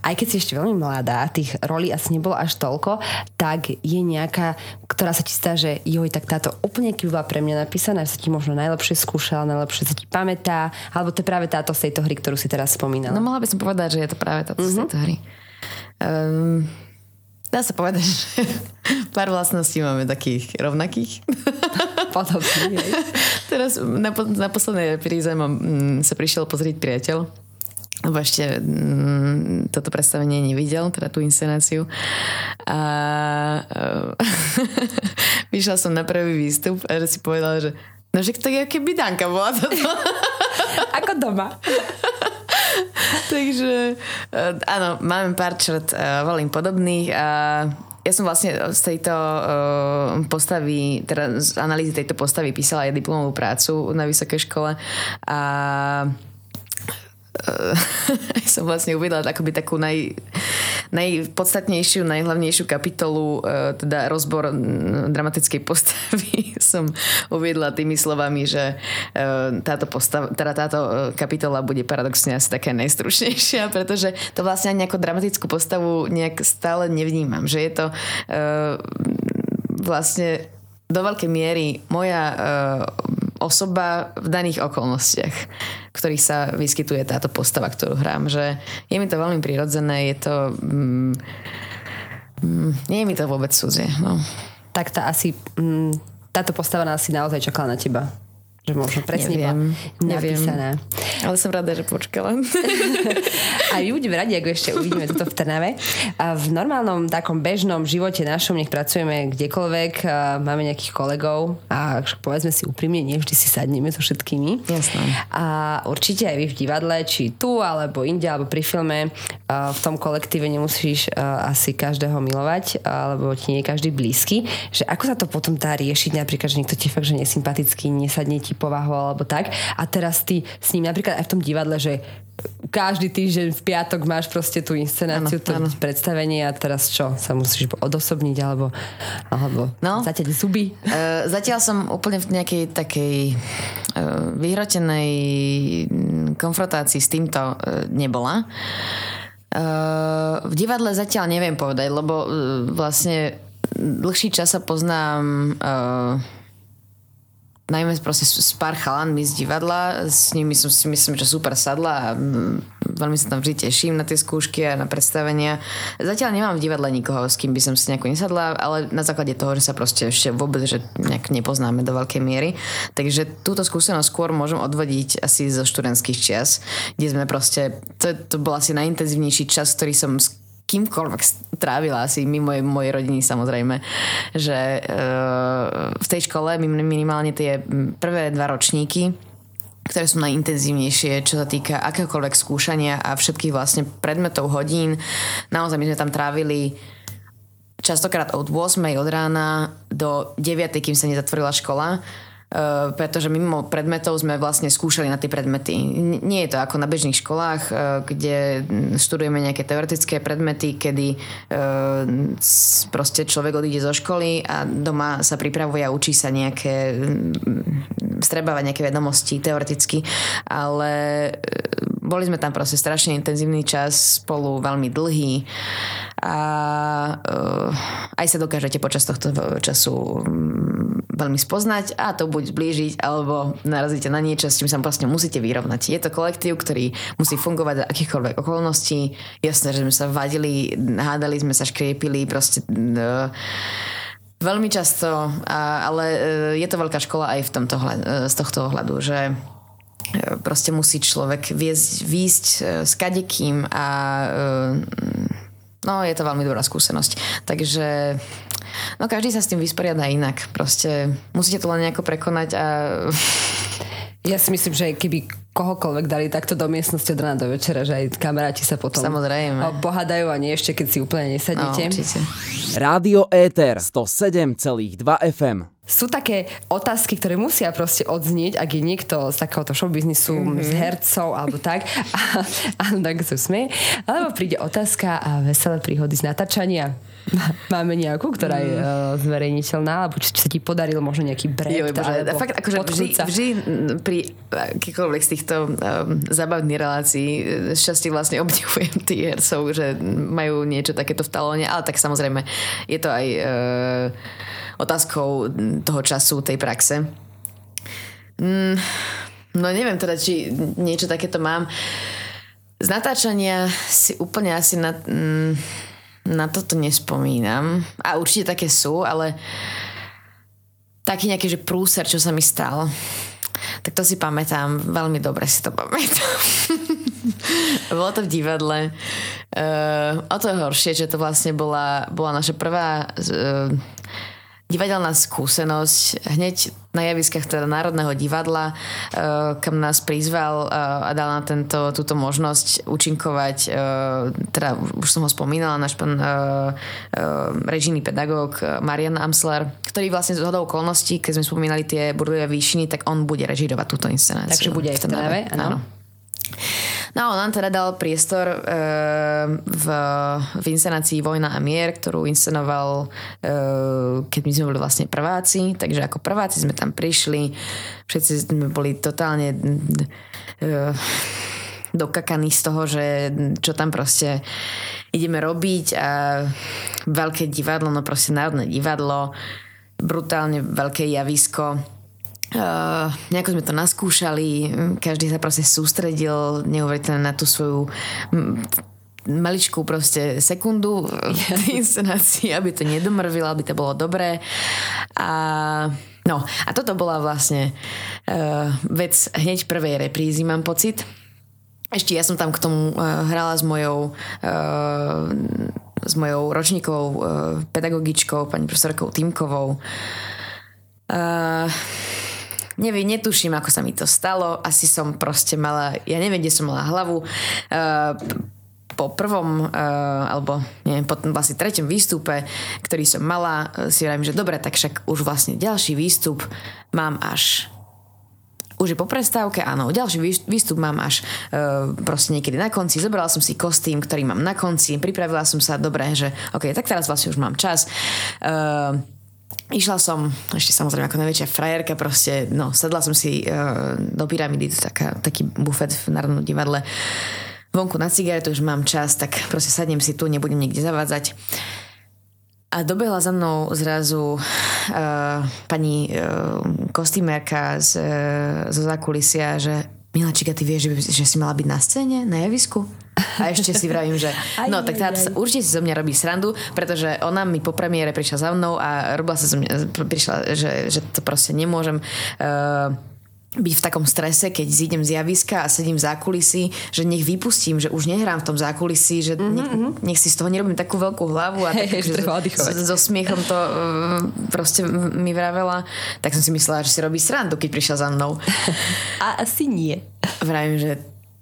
Aj keď si ešte veľmi mladá, tých rolí asi nebolo až toľko, tak je nejaká, ktorá sa ti stá, že joj, tak táto úplne keby bola pre mňa napísaná, že sa ti možno najlepšie skúšala, najlepšie sa ti pamätá, alebo to je práve táto z tejto hry, ktorú si teraz spomínala. No mohla by som povedať, že je to práve táto mm-hmm. z tejto hry. Um, dá sa povedať, že pár vlastností máme takých rovnakých. Podobne. Teraz na, na poslednej repríze mm, sa prišiel pozrieť priateľ, lebo ešte mm, toto predstavenie nevidel, teda tú inscenáciu. A vyšla som na prvý výstup a si povedala, že no, že to je keby Danka bola toto. Ako doma. Takže áno, máme pár črt veľmi podobných a ja som vlastne z tejto uh, postavy, teda z analýzy tejto postavy písala aj diplomovú prácu na vysokej škole a som vlastne uvedla akoby takú naj, najpodstatnejšiu, najhlavnejšiu kapitolu, teda rozbor dramatickej postavy som uvedla tými slovami, že táto, postav, teda táto kapitola bude paradoxne asi taká najstručnejšia, pretože to vlastne ani nejakú dramatickú postavu nejak stále nevnímam, že je to vlastne do veľkej miery moja osoba v daných okolnostiach, v ktorých sa vyskytuje táto postava, ktorú hrám. Že je mi to veľmi prirodzené, je to... Mm, mm, nie je mi to vôbec cudzie. No. Tak tá asi... Mm, táto postava nás si naozaj čakala na teba. Že možno presne neviem, napísaná. Neviem. Ale som rada, že počkala. A my budeme radi, ako ešte uvidíme toto v Trnave. A v normálnom takom bežnom živote našom, nech pracujeme kdekoľvek, máme nejakých kolegov a povedzme si úprimne, nie vždy si sadneme so všetkými. Jasné. A určite aj vy v divadle, či tu, alebo inde, alebo pri filme, v tom kolektíve nemusíš asi každého milovať, alebo ti nie je každý blízky. Že ako sa to potom dá riešiť, napríklad, že niekto ti fakt, že nesympatický, nesadne ti povahu alebo tak. A teraz ty s ním napríklad aj v tom divadle, že každý týždeň v piatok máš proste tú inscenáciu, ano, to ano. Predstavenie a teraz čo? Sa musíš odosobniť alebo, alebo no, zatiaľ zuby? Uh, zatiaľ som úplne v nejakej takej uh, vyhrotenej konfrontácii s týmto uh, nebola. Uh, v divadle zatiaľ neviem povedať, lebo uh, vlastne dlhší čas sa poznám uh, najmä proste s pár chalanmi z divadla, s nimi som si myslím, že super sadla a veľmi sa tam vždy teším na tie skúšky a na predstavenia. Zatiaľ nemám v divadle nikoho, s kým by som si nejako nesadla, ale na základe toho, že sa proste ešte vôbec že nejak nepoznáme do veľkej miery. Takže túto skúsenosť skôr môžem odvodiť asi zo študentských čias, kde sme proste, to, to bol asi najintenzívnejší čas, ktorý som s kýmkoľvek trávila, asi mimo mojej, mojej rodiny samozrejme, že e, v tej škole minimálne tie prvé dva ročníky, ktoré sú najintenzívnejšie, čo sa týka akéhokoľvek skúšania a všetkých vlastne predmetov, hodín. Naozaj my sme tam trávili častokrát od ôsmej od rána do deviatej, kým sa nezatvorila škola, Uh, pretože mimo predmetov sme vlastne skúšali na tie predmety. N- nie je to ako na bežných školách, uh, kde študujeme nejaké teoretické predmety, kedy uh, c- proste človek odíde zo školy a doma sa pripravuje a učí sa nejaké um, strebávať nejaké vedomosti teoreticky, ale uh, boli sme tam proste strašne intenzívny čas, spolu veľmi dlhý a uh, aj sa dokážete počas tohto času um, veľmi spoznať a to buď zblížiť, alebo narazíte na niečo, s čím sa proste musíte vyrovnať. Je to kolektív, ktorý musí fungovať za akýchkoľvek okolností. Jasné, že sme sa vadili, hádali sme sa, škriepili, proste... Uh, veľmi často, a, ale uh, je to veľká škola aj v tomto, uh, z tohto ohľadu, že... Proste musí človek výjsť s kadekým a no, je to veľmi dobrá skúsenosť. Takže no, každý sa s tým vysporiada inak. Proste musíte to len nejako prekonať a... Ja si myslím, že keby kohokoľvek dali takto do miestnosti od rána do večera, že aj kamaráti sa potom samozrejme pohádajú a nie ešte, keď si úplne nesadíte. No, určite. Rádio Éter sto sedem celá dva ef em. Sú také otázky, ktoré musia proste odznieť, ak je niekto z takéhoto showbiznisu, mm-hmm. z hercov alebo tak. A, a tak sa smeje. Alebo príde otázka a veselé príhody z natáčania. Máme nejakú, ktorá je mm. zverejniteľná, alebo či, či sa ti podaril možno nejaký brand, alebo fakt, akože vždy, vždy pri akýkoľvek z týchto um, zábavných relácií šťastie vlastne obdivujem tí hercov, že majú niečo takéto v talóne, ale tak samozrejme je to aj uh, otázkou toho času, tej praxe. Mm, no neviem teda, či niečo takéto mám. Z natáčania si úplne asi na... Mm, na toto nespomínam. A určite také sú, ale taký nejaký, že prúser, čo sa mi stal. Tak to si pamätám. Veľmi dobre si to pamätám. Bolo to v divadle. Uh, o to horšie, že to vlastne bola, bola naša prvá uh, divadelná skúsenosť hneď na javiskách teda Národného divadla, uh, kam nás prizval uh, a dal na tento, túto možnosť účinkovať, uh, teda už som ho spomínala, náš pán uh, uh, režijný pedagóg Marian Amsler, ktorý vlastne z hodou okolností, keď sme spomínali tie Búrlivé výšiny, tak on bude režírovať túto inscenáciu. Takže bude aj v Trnave, áno. No, on nám teda dal priestor e, v, v inscenácii Vojna a mier, ktorú inscenoval, e, keď my sme boli vlastne prváci, takže ako prváci sme tam prišli, všetci sme boli totálne e, dokakaní z toho, že čo tam proste ideme robiť a veľké divadlo, no proste Národné divadlo, brutálne veľké javisko. Uh, nejako sme to naskúšali, každý sa proste sústredil neuveriteľne na tú svoju m- maličkú proste sekundu v inscenácii, aby to nedomrvila, aby to bolo dobré. A no, a toto bola vlastne uh, vec hneď prvej reprízy, mám pocit. Ešte ja som tam k tomu uh, hrala s mojou uh, s mojou ročníkovou uh, pedagogičkou, pani profesorkou Týmkovou. Uh, Neviem, netuším, ako sa mi to stalo. Asi som proste mala, ja neviem, kde som mala hlavu. Uh, po prvom, uh, alebo neviem, po vlastne treťom výstupe, ktorý som mala, si vravím, že dobre, tak však už vlastne ďalší výstup mám až... Už je po prestávke, áno, ďalší výstup mám až uh, proste niekedy na konci. Zobrala som si kostým, ktorý mám na konci. Pripravila som sa, dobre, že ok, tak teraz vlastne už mám čas. Uh, Išla som, ešte samozrejme ako najväčšia frajerka, proste, no, sadla som si uh, do pyramidy, taká, taký bufet v Národnom divadle, vonku na cigaretu, už mám čas, tak proste sadnem si tu, nebudem niekde zavádzať. A dobehla za mnou zrazu uh, pani uh, kostýmerka z, uh, zo zákulisia, že Miláčika, ty vieš, že, že si mala byť na scéne, na javisku? A ešte si vravím, že no, tak tá určite si zo mňa robí srandu, pretože ona mi po premiére prišla za mnou a robila sa zo mňa, prišla, že, že to proste nemôžem uh, byť v takom strese, keď zídem z javiska a sedím v zákulisí, že nech vypustím, že už nehrám v tom zákulisí, že mm-hmm. nech, nech si z toho nerobím takú veľkú hlavu a tak, hey, že so, so smiechom to uh, proste mi vravela. Tak som si myslela, že si robí srandu, keď prišla za mnou. A asi nie. Vravím, že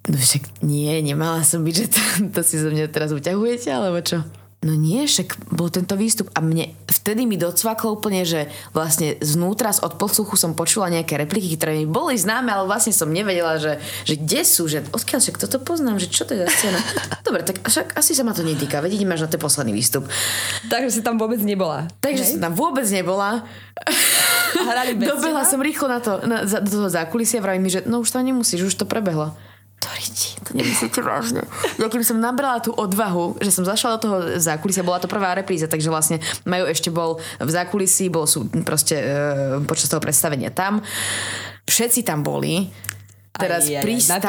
no však nie, nemala som byť, že to, to si zo mňa teraz uťahujete, alebo čo? No nie, však bol tento výstup a mne, vtedy mi docvaklo úplne, že vlastne zvnútra od posluchu som počula nejaké repliky, ktoré mi boli známe, ale vlastne som nevedela, že, že kde sú, že odkiaľ však toto poznám, že čo to je za scéna. Dobre, tak však asi sa ma to netýka, vedieť, máš na ten posledný výstup. Takže si tam vôbec nebola. Takže okay. Som tam vôbec nebola. A hrali bez teba? Dobehla som rýchlo na to, na, do toho zákulisia a vraví mi, že no už tam nemusíš, už to prebehlo. Toriči, to nemyslíte vážne. Ja keby som nabrala tú odvahu, že som zašla do toho zákulisia, bola to prvá repríza, takže vlastne Majo ešte bol v zákulisí, bol sú proste e, počas toho predstavenia tam. Všetci tam boli. Teraz aj, aj, prístam.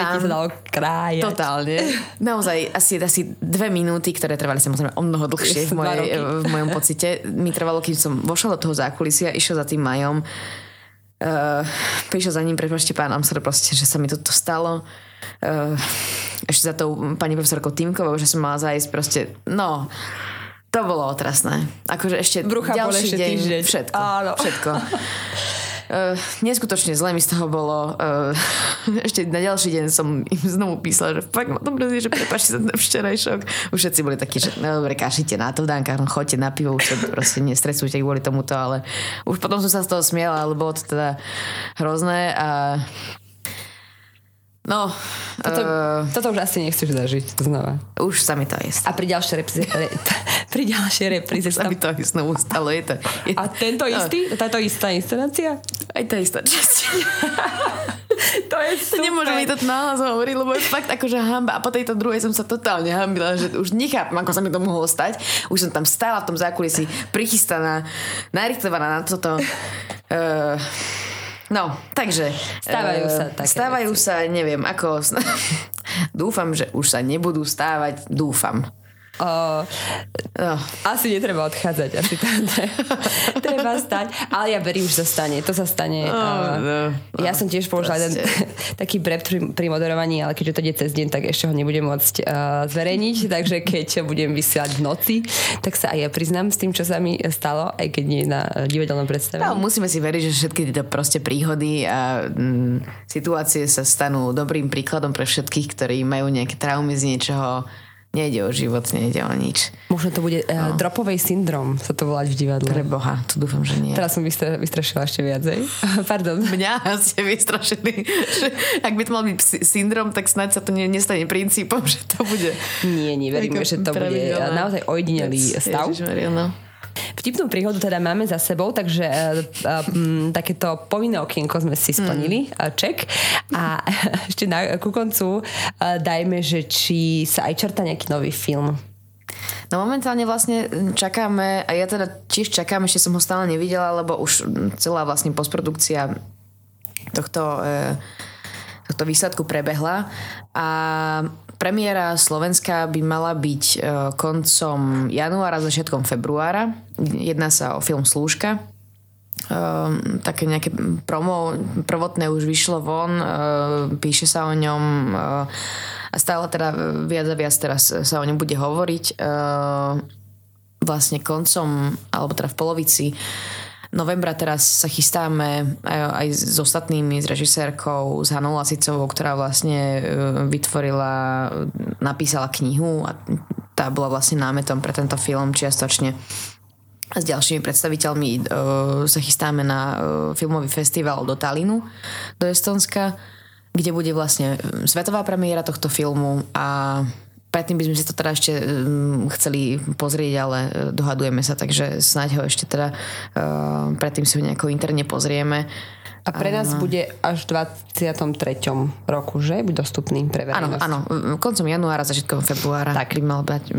Totálne. Naozaj asi, asi dve minúty, ktoré trvali samozrejme o mnoho dlhšie v, mojej, v mojom pocite. Mi trvalo, keď som vošla do toho zákulisia, išiel za tým Majom. Uh, prišiel za ním, prepáčte pán Amsler, proste, že sa mi toto stalo. Uh, ešte za tou pani profesorkou Týmkovou, že som mala zájsť proste, no, to bolo otrasné. Akože ešte brucha ďalší deň, týždeň. všetko, Áno. všetko. Uh, neskutočne zle mi z toho bolo. Uh, ešte na ďalší deň som im znovu písala, že fakt ma to mrzí, že prepáčte za ten včerajšok. Už všetci boli takí, že no, dobre, kašite na to v Dankách, no, choďte na pivo, už sa proste nestresujte kvôli tomuto, ale už potom som sa z toho smiela, ale bolo to teda hrozné a no, toto, uh, toto už asi nechceš zažiť znova. Už sa mi to isté. A pri ďalšej repríze re, pri ďalšej repríze sa mi to isté stalo. Je to, je, a tento no. istý? Táto istá inscenácia? Aj tá istá časť. To je super. Nemôžem mi to náhlas hovoriť, lebo je fakt akože hamba. A po tejto druhej som sa totálne hambila, že už nechápam, ako sa mi to mohlo stať. Už som tam stála v tom zákulisí, prichystaná, narychtovaná na toto... Uh, No, takže... Stávajú sa také. Stávajú veci. sa, neviem, ako... Dúfam, že už sa nebudú stávať. Dúfam. Uh, no. Asi netreba odchádzať. Asi tam treba stať. Ale ja verím, že sa stane. To sa stane. Oh, uh, no, no, ja som tiež použila jeden taký brep pri, pri moderovaní, ale keďže to ide cez deň, tak ešte ho nebudem môcť uh, zverejniť. Takže keď budem vysielať v noci, tak sa aj ja priznám s tým, čo sa mi stalo, aj keď nie na uh, divadelnom predstavení. No, musíme si veriť, že všetky tieto proste príhody a mm, situácie sa stanú dobrým príkladom pre všetkých, ktorí majú nejaké traumy z niečoho. Nejde o život, nejde o nič. Možno to bude no. uh, dropovej syndrom, sa to volať v divadle. Pre Boha, to dúfam, že nie. Teraz som vystra- vystrašila ešte viacej. Pardon. Mňa ste vystrašili. Ak by to mal byť psi- syndrom, tak snáď sa to ne- nestane princípom, že to bude... Nie, neverím, že to bude naozaj ojedinelý stav. Ježišmaria, no. Vtipnú príhodu teda máme za sebou, takže uh, um, takéto povinné okienko sme si splnili, mm. ček. A ešte na, ku koncu uh, dajme, že či sa aj čertá nejaký nový film. No momentálne vlastne čakáme, a ja teda tiež čakám, ešte som ho stále nevidela, lebo už celá vlastne postprodukcia tohto, tohto výsledku prebehla a premiéra Slovenska by mala byť koncom januára, začiatkom februára. Jedná sa o film Slúžka. Uh, také nejaké promo prvotné už vyšlo von, uh, píše sa o ňom uh, a stále teda viac a viac teraz sa o ňom bude hovoriť. Uh, vlastne koncom, alebo teda v polovici novembra teraz sa chystáme aj, aj s ostatnými, s režisérkou, s Hanou Lasicovou, ktorá vlastne vytvorila, napísala knihu a tá bola vlastne námetom pre tento film čiastočne. A s ďalšími predstaviteľmi e, sa chystáme na e, filmový festival do Talinu, do Estonska, kde bude vlastne svetová premiéra tohto filmu a predtým by sme si to teda ešte e, chceli pozrieť, ale e, dohadujeme sa, takže snáď ho ešte teda e, predtým si ho nejako interne pozrieme. A pre nás ano. Bude až v dvadsiatom treťom roku, že? Bude dostupný pre verejnosť. Áno, áno. Koncom januára, začiatkom februára tak. By mal mať,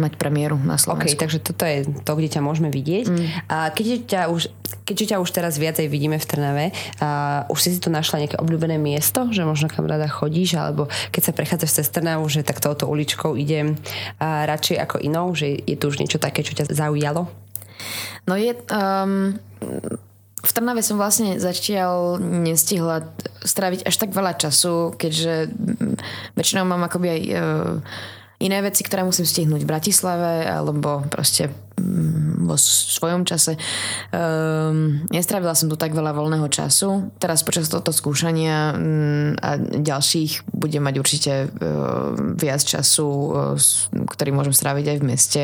mať premiéru na Slovensku. Ok, takže toto je to, kde ťa môžeme vidieť. Mm. A keďže ťa, už, keďže ťa už teraz viacej vidíme v Trnave, a už si si tu našla nejaké obľúbené miesto, že možno kam rada chodíš, alebo keď sa prechádzaš cez Trnavu, že tak touto uličkou idem a radšej ako inou, že je tu už niečo také, čo ťa zaujalo? No je... Um... V Trnave som vlastne zatiaľ nestihla stráviť až tak veľa času, keďže väčšinou mám akoby aj iné veci, ktoré musím stihnúť v Bratislave alebo proste vo svojom čase. Um, nestrávila som tu tak veľa voľného času. Teraz počas tohto skúšania um, a ďalších budem mať určite um, viac času, um, ktorý môžem stráviť aj v meste.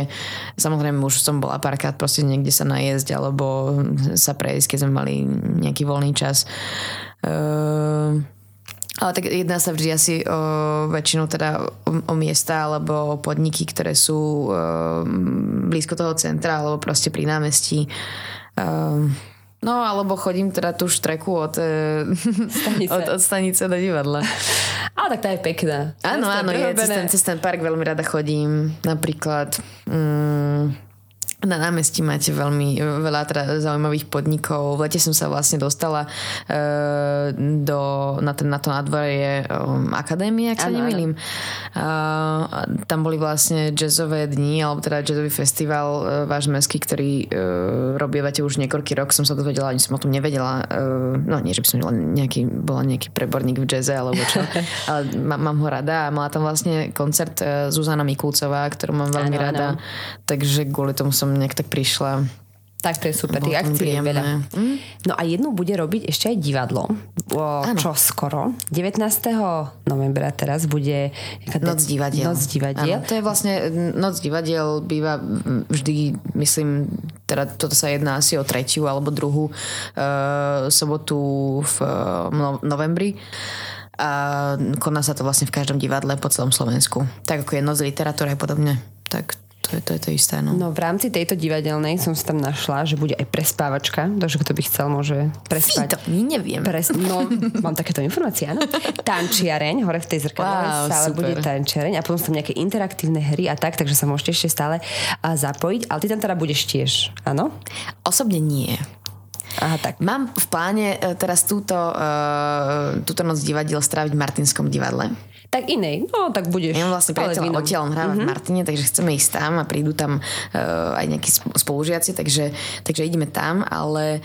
Samozrejme, už som bola párkrát proste niekde sa najesť alebo sa prejsť, keď sme mali nejaký voľný čas. Um, Ale tak jedná sa vždy asi o, väčšinou teda o, o miesta alebo o podniky, ktoré sú e, blízko toho centra alebo proste pri námestí. E, no alebo chodím teda tú štreku od, e, stanice. od, od stanice do divadla. Ale tak tá je pekná. Áno, áno, je, cez, ten, cez ten park veľmi rada chodím. Napríklad... Mm, Na námestí máte veľmi veľa teda zaujímavých podnikov. V lete som sa vlastne dostala e, do, na, ten, na to nádvorie um, akadémie, ak sa ano, nemýlim. A, tam boli vlastne jazzové dni, alebo teda jazzový festival e, váš mestský, ktorý e, robívate už niekoľký rok. Som sa dozvedela, ani som o tom nevedela. E, no nie, že by som nejaký, bola nejaký preborník v jazze, alebo čo. Ale má, mám ho rada a mala tam vlastne koncert e, Zuzana Mikulcová, ktorú mám veľmi ano, rada. Ano. Takže kvôli tomu som nejak tak prišla. Tak to je super, tých akcií je veľa. Mm. No a jednu bude robiť ešte aj divadlo, o, čo skoro. devätnásteho novembra teraz bude Noc divadiel. Noc divadiel. Áno, to je vlastne, Noc divadiel býva vždy, myslím, teda toto sa jedná asi o tretiu alebo druhú uh, sobotu v uh, novembri. A koná sa to vlastne v každom divadle po celom Slovensku. Tak ako je Noc literatúry a podobne. Tak To je, to je to isté, no. No v rámci tejto divadelnej som si tam našla, že bude aj prespávačka, takže kto by chcel, môže prespať. Fy, to neviem. Pres, no, mám takéto informácie, áno. Tančiareň, hore v tej zrkadlovej wow, sále super. Bude tančiareň a potom sú tam nejaké interaktívne hry a tak, takže sa môžete ešte stále a, zapojiť. Ale ty tam teda budeš tiež, áno? Osobne nie. Aha, tak. Mám v pláne teraz túto, uh, túto noc divadiel stráviť v Martinskom divadle. Tak inej, no tak budeš. Ja mám vlastne priateľa odtiaľ hráva v Martine, takže chceme ísť tam a prídu tam uh, aj nejakí spolužiaci, takže, takže ideme tam, ale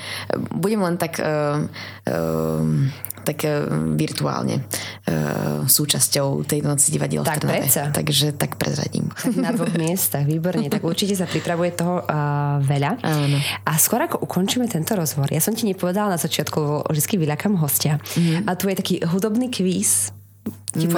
budem len tak uh, uh, tak uh, virtuálne uh, súčasťou tej noci divadiel tak v Trnave. Takže tak prezradím. Tak na dvoch miestach, výborne. Tak určite sa pripravuje toho uh, veľa. Áno. A skôr ako ukončíme tento rozhovor, ja som ti nepovedala na začiatku, lebo vždy vyľakám hostia. Mm. A tu je taký hudobný kvíz. No,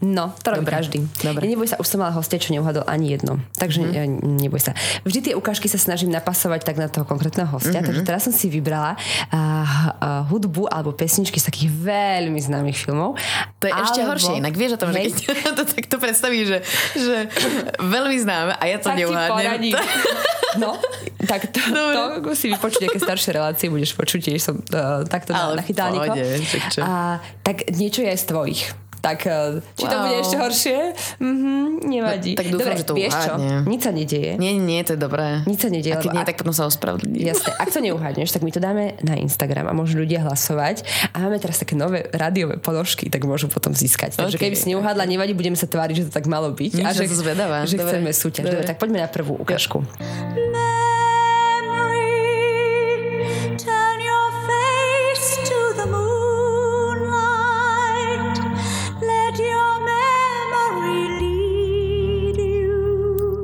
no, to robí Dobre. Každý. Dobre. Ja neboj sa, už som mala hostia, čo neuhádol ani jedno. Takže mm. ja, neboj sa. Vždy tie ukážky sa snažím napasovať tak na toho konkrétneho hostia. Mm-hmm. Takže teraz som si vybrala uh, uh, hudbu alebo pesničky z takých veľmi známych filmov. To je alebo... ešte horšie. Inak vieš o tom, Hej. že keď to takto predstavíš, že, že veľmi znám a ja to neuhádnem. No, tak to, to si vypočuť, aké staršie relácie budeš počuť, tiež som uh, takto nachytala niekoho. Tak niečo je aj z tvojich. Tak či to wow. bude ešte horšie? Mm-hmm, nevadí. No, tak dúfam, dobre, že to vieš uhádne. Čo? Nič sa nedieje. Nie, nie, to je dobré. Nič sa nedieje. A keď nie, ak... tak potom sa ospravedlním. Jasne, ak to neuhádneš, tak my to dáme na Instagram a môžu ľudia hlasovať. A máme teraz také nové rádiové ponožky, tak môžu potom získať. Takže okay. Keby si neuhádla, nevadí, budeme sa tváriť, že to tak malo byť. Nič, a že, že chceme súťaž. Dobre, tak poďme na prvú ukážku.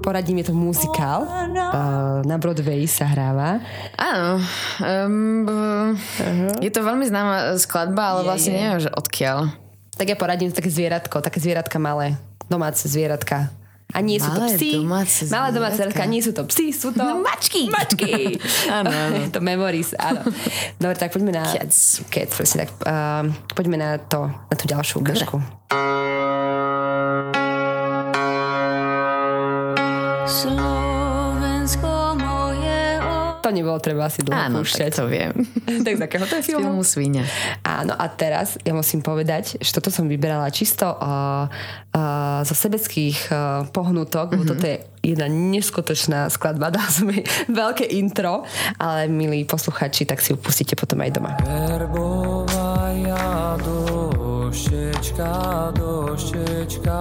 Poradím, je to muzikál. Uh, na Broadway sa hráva. Áno. Um, uh-huh. Je to veľmi známa skladba, ale je, vlastne je. Neviem, že odkiaľ. Tak ja poradím také zvieratko, také zvieratka malé. Domáce zvieratka. A nie sú malé to psi. Domáce malé domáce zvieratka. Nie sú to psi, sú to... No, mačky! Mačky! Áno, áno. To memories, áno. Dobre, tak poďme na... Cats. Cats, presne tak. Uh, poďme na to, na tú ďalšiu ukážku. Slovensko moje... To nebolo treba asi dlho púšťať. Áno, tak to viem. Tak z akého to je filmu? Z filmu Svinia. Áno, a teraz ja musím povedať, že toto som vyberala čisto uh, uh, zo sebeckých uh, pohnutok, mm-hmm. Bo toto je jedna neskutočná skladba, dala som jej veľké intro, ale milí posluchači, tak si ju pustíte potom aj doma. Verbová ja dušečka, dušečka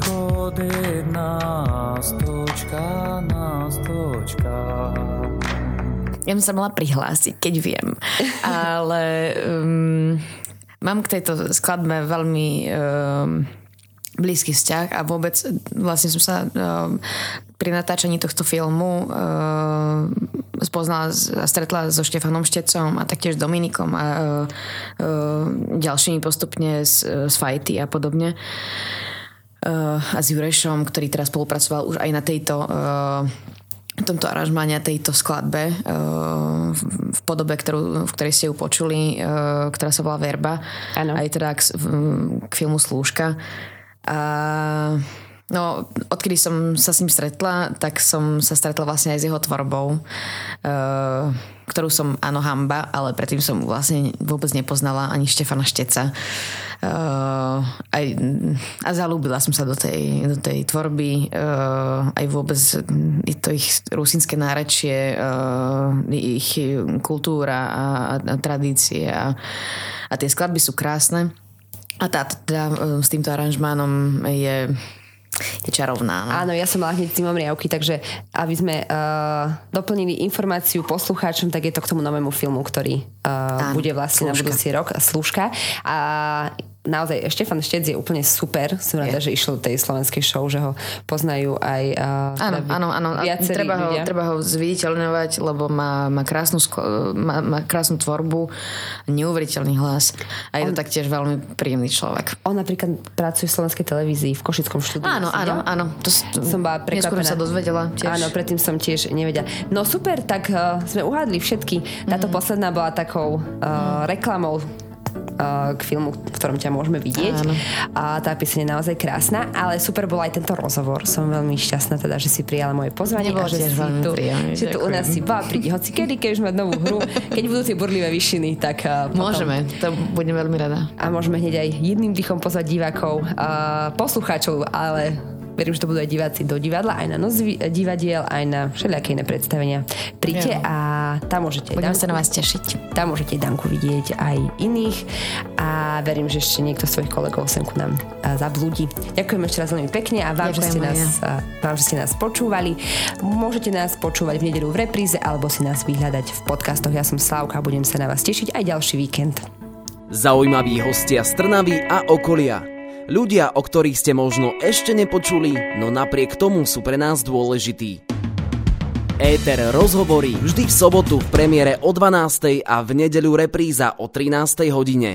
chodí nástočka, nástočka. Ja som sa mala prihlásiť, keď viem. Ale um, mám k tejto skladbe veľmi um, blízky vzťah a vôbec vlastne som sa um, pri natáčaní tohto filmu um, spoznala a stretla so Štefanom Štecom a taktiež Dominikom a uh, uh, ďalšími postupne z, z Fajty a podobne. Uh, a s Jurešom, ktorý teraz spolupracoval už aj na tejto uh, tomto aranžmáne, tejto skladbe uh, v, v podobe, ktorú, v ktorej ste ju počuli, uh, ktorá sa volá Verba. Ano. Aj teda k, k filmu Slúžka. A no, odkedy som sa s ním stretla, tak som sa stretla vlastne aj s jeho tvorbou, uh, ktorú som, áno, hamba, ale predtým som vlastne vôbec nepoznala ani Štefana Šteca. Uh, aj, a zalúbila som sa do tej, do tej tvorby, uh, aj vôbec to ich rusínske nárečie, uh, ich kultúra a, a tradície a, a tie skladby sú krásne. A tá, tá s týmto aranžmánom je... je čarovná. No? Áno, ja som mala hneď s týmom riavky, takže aby sme uh, doplnili informáciu poslucháčom, tak je to k tomu novému filmu, ktorý uh, Áno, bude vlastne Slúžka. Na budúci rok, Slúžka. A naozaj Štefan Štec je úplne super. Som rada, že išiel do tej slovenskej show, že ho poznajú aj uh, áno, áno, áno. viacerí treba ľudia. Ho, treba ho zviditeľňovať, lebo má, má, krásnu, sklo- má, má krásnu tvorbu, neuveriteľný hlas a je on, to taktiež veľmi príjemný človek. On napríklad pracuje v Slovenskej televízii v Košickom štúdiu. Áno, áno, áno. To som bola prekvapená. Neskôr sa dozvedela tiež. Áno, predtým som tiež nevedela. No super, tak uh, sme uhádli všetky. Táto mm. posledná bola takou uh, mm. reklamou k filmu, v ktorom ťa môžeme vidieť. Áno. A tá pieseň je naozaj krásna, ale super bol aj tento rozhovor. Som veľmi šťastná teda, že si prijala moje pozvanie. Nebolo, a že si tu, príjemný, že tu u nás si bá, prídi hoci kedy, keď už mať novú hru, keď budú tie Búrlivé výšiny, tak potom... Môžeme, to budem veľmi rada. A môžeme hneď aj jedným dýchom pozvať divákov, a poslucháčov, ale verím, že to budú aj diváci do divadla, aj na Noc divadiel, aj na všelijaké iné predstavenia. Príďte ja. A tam môžete... Budeme sa na vás tešiť. Tam môžete Danku vidieť aj iných a verím, že ešte niekto z svojich kolegov sem ku nám zablúdi. Ďakujem ešte raz veľmi pekne a vám, že ste, nás, vám že ste nás počúvali. Môžete nás počúvať v nedeľu v repríze alebo si nás vyhľadať v podcastoch. Ja som Slávka a budem sa na vás tešiť aj ďalší víkend. Zaujímaví hostia z Trnavy a okolia. Ľudia, o ktorých ste možno ešte nepočuli, no napriek tomu sú pre nás dôležití. Éter rozhovory vždy v sobotu v premiére o dvanástej a v nedeľu repríza o trinástej hodine.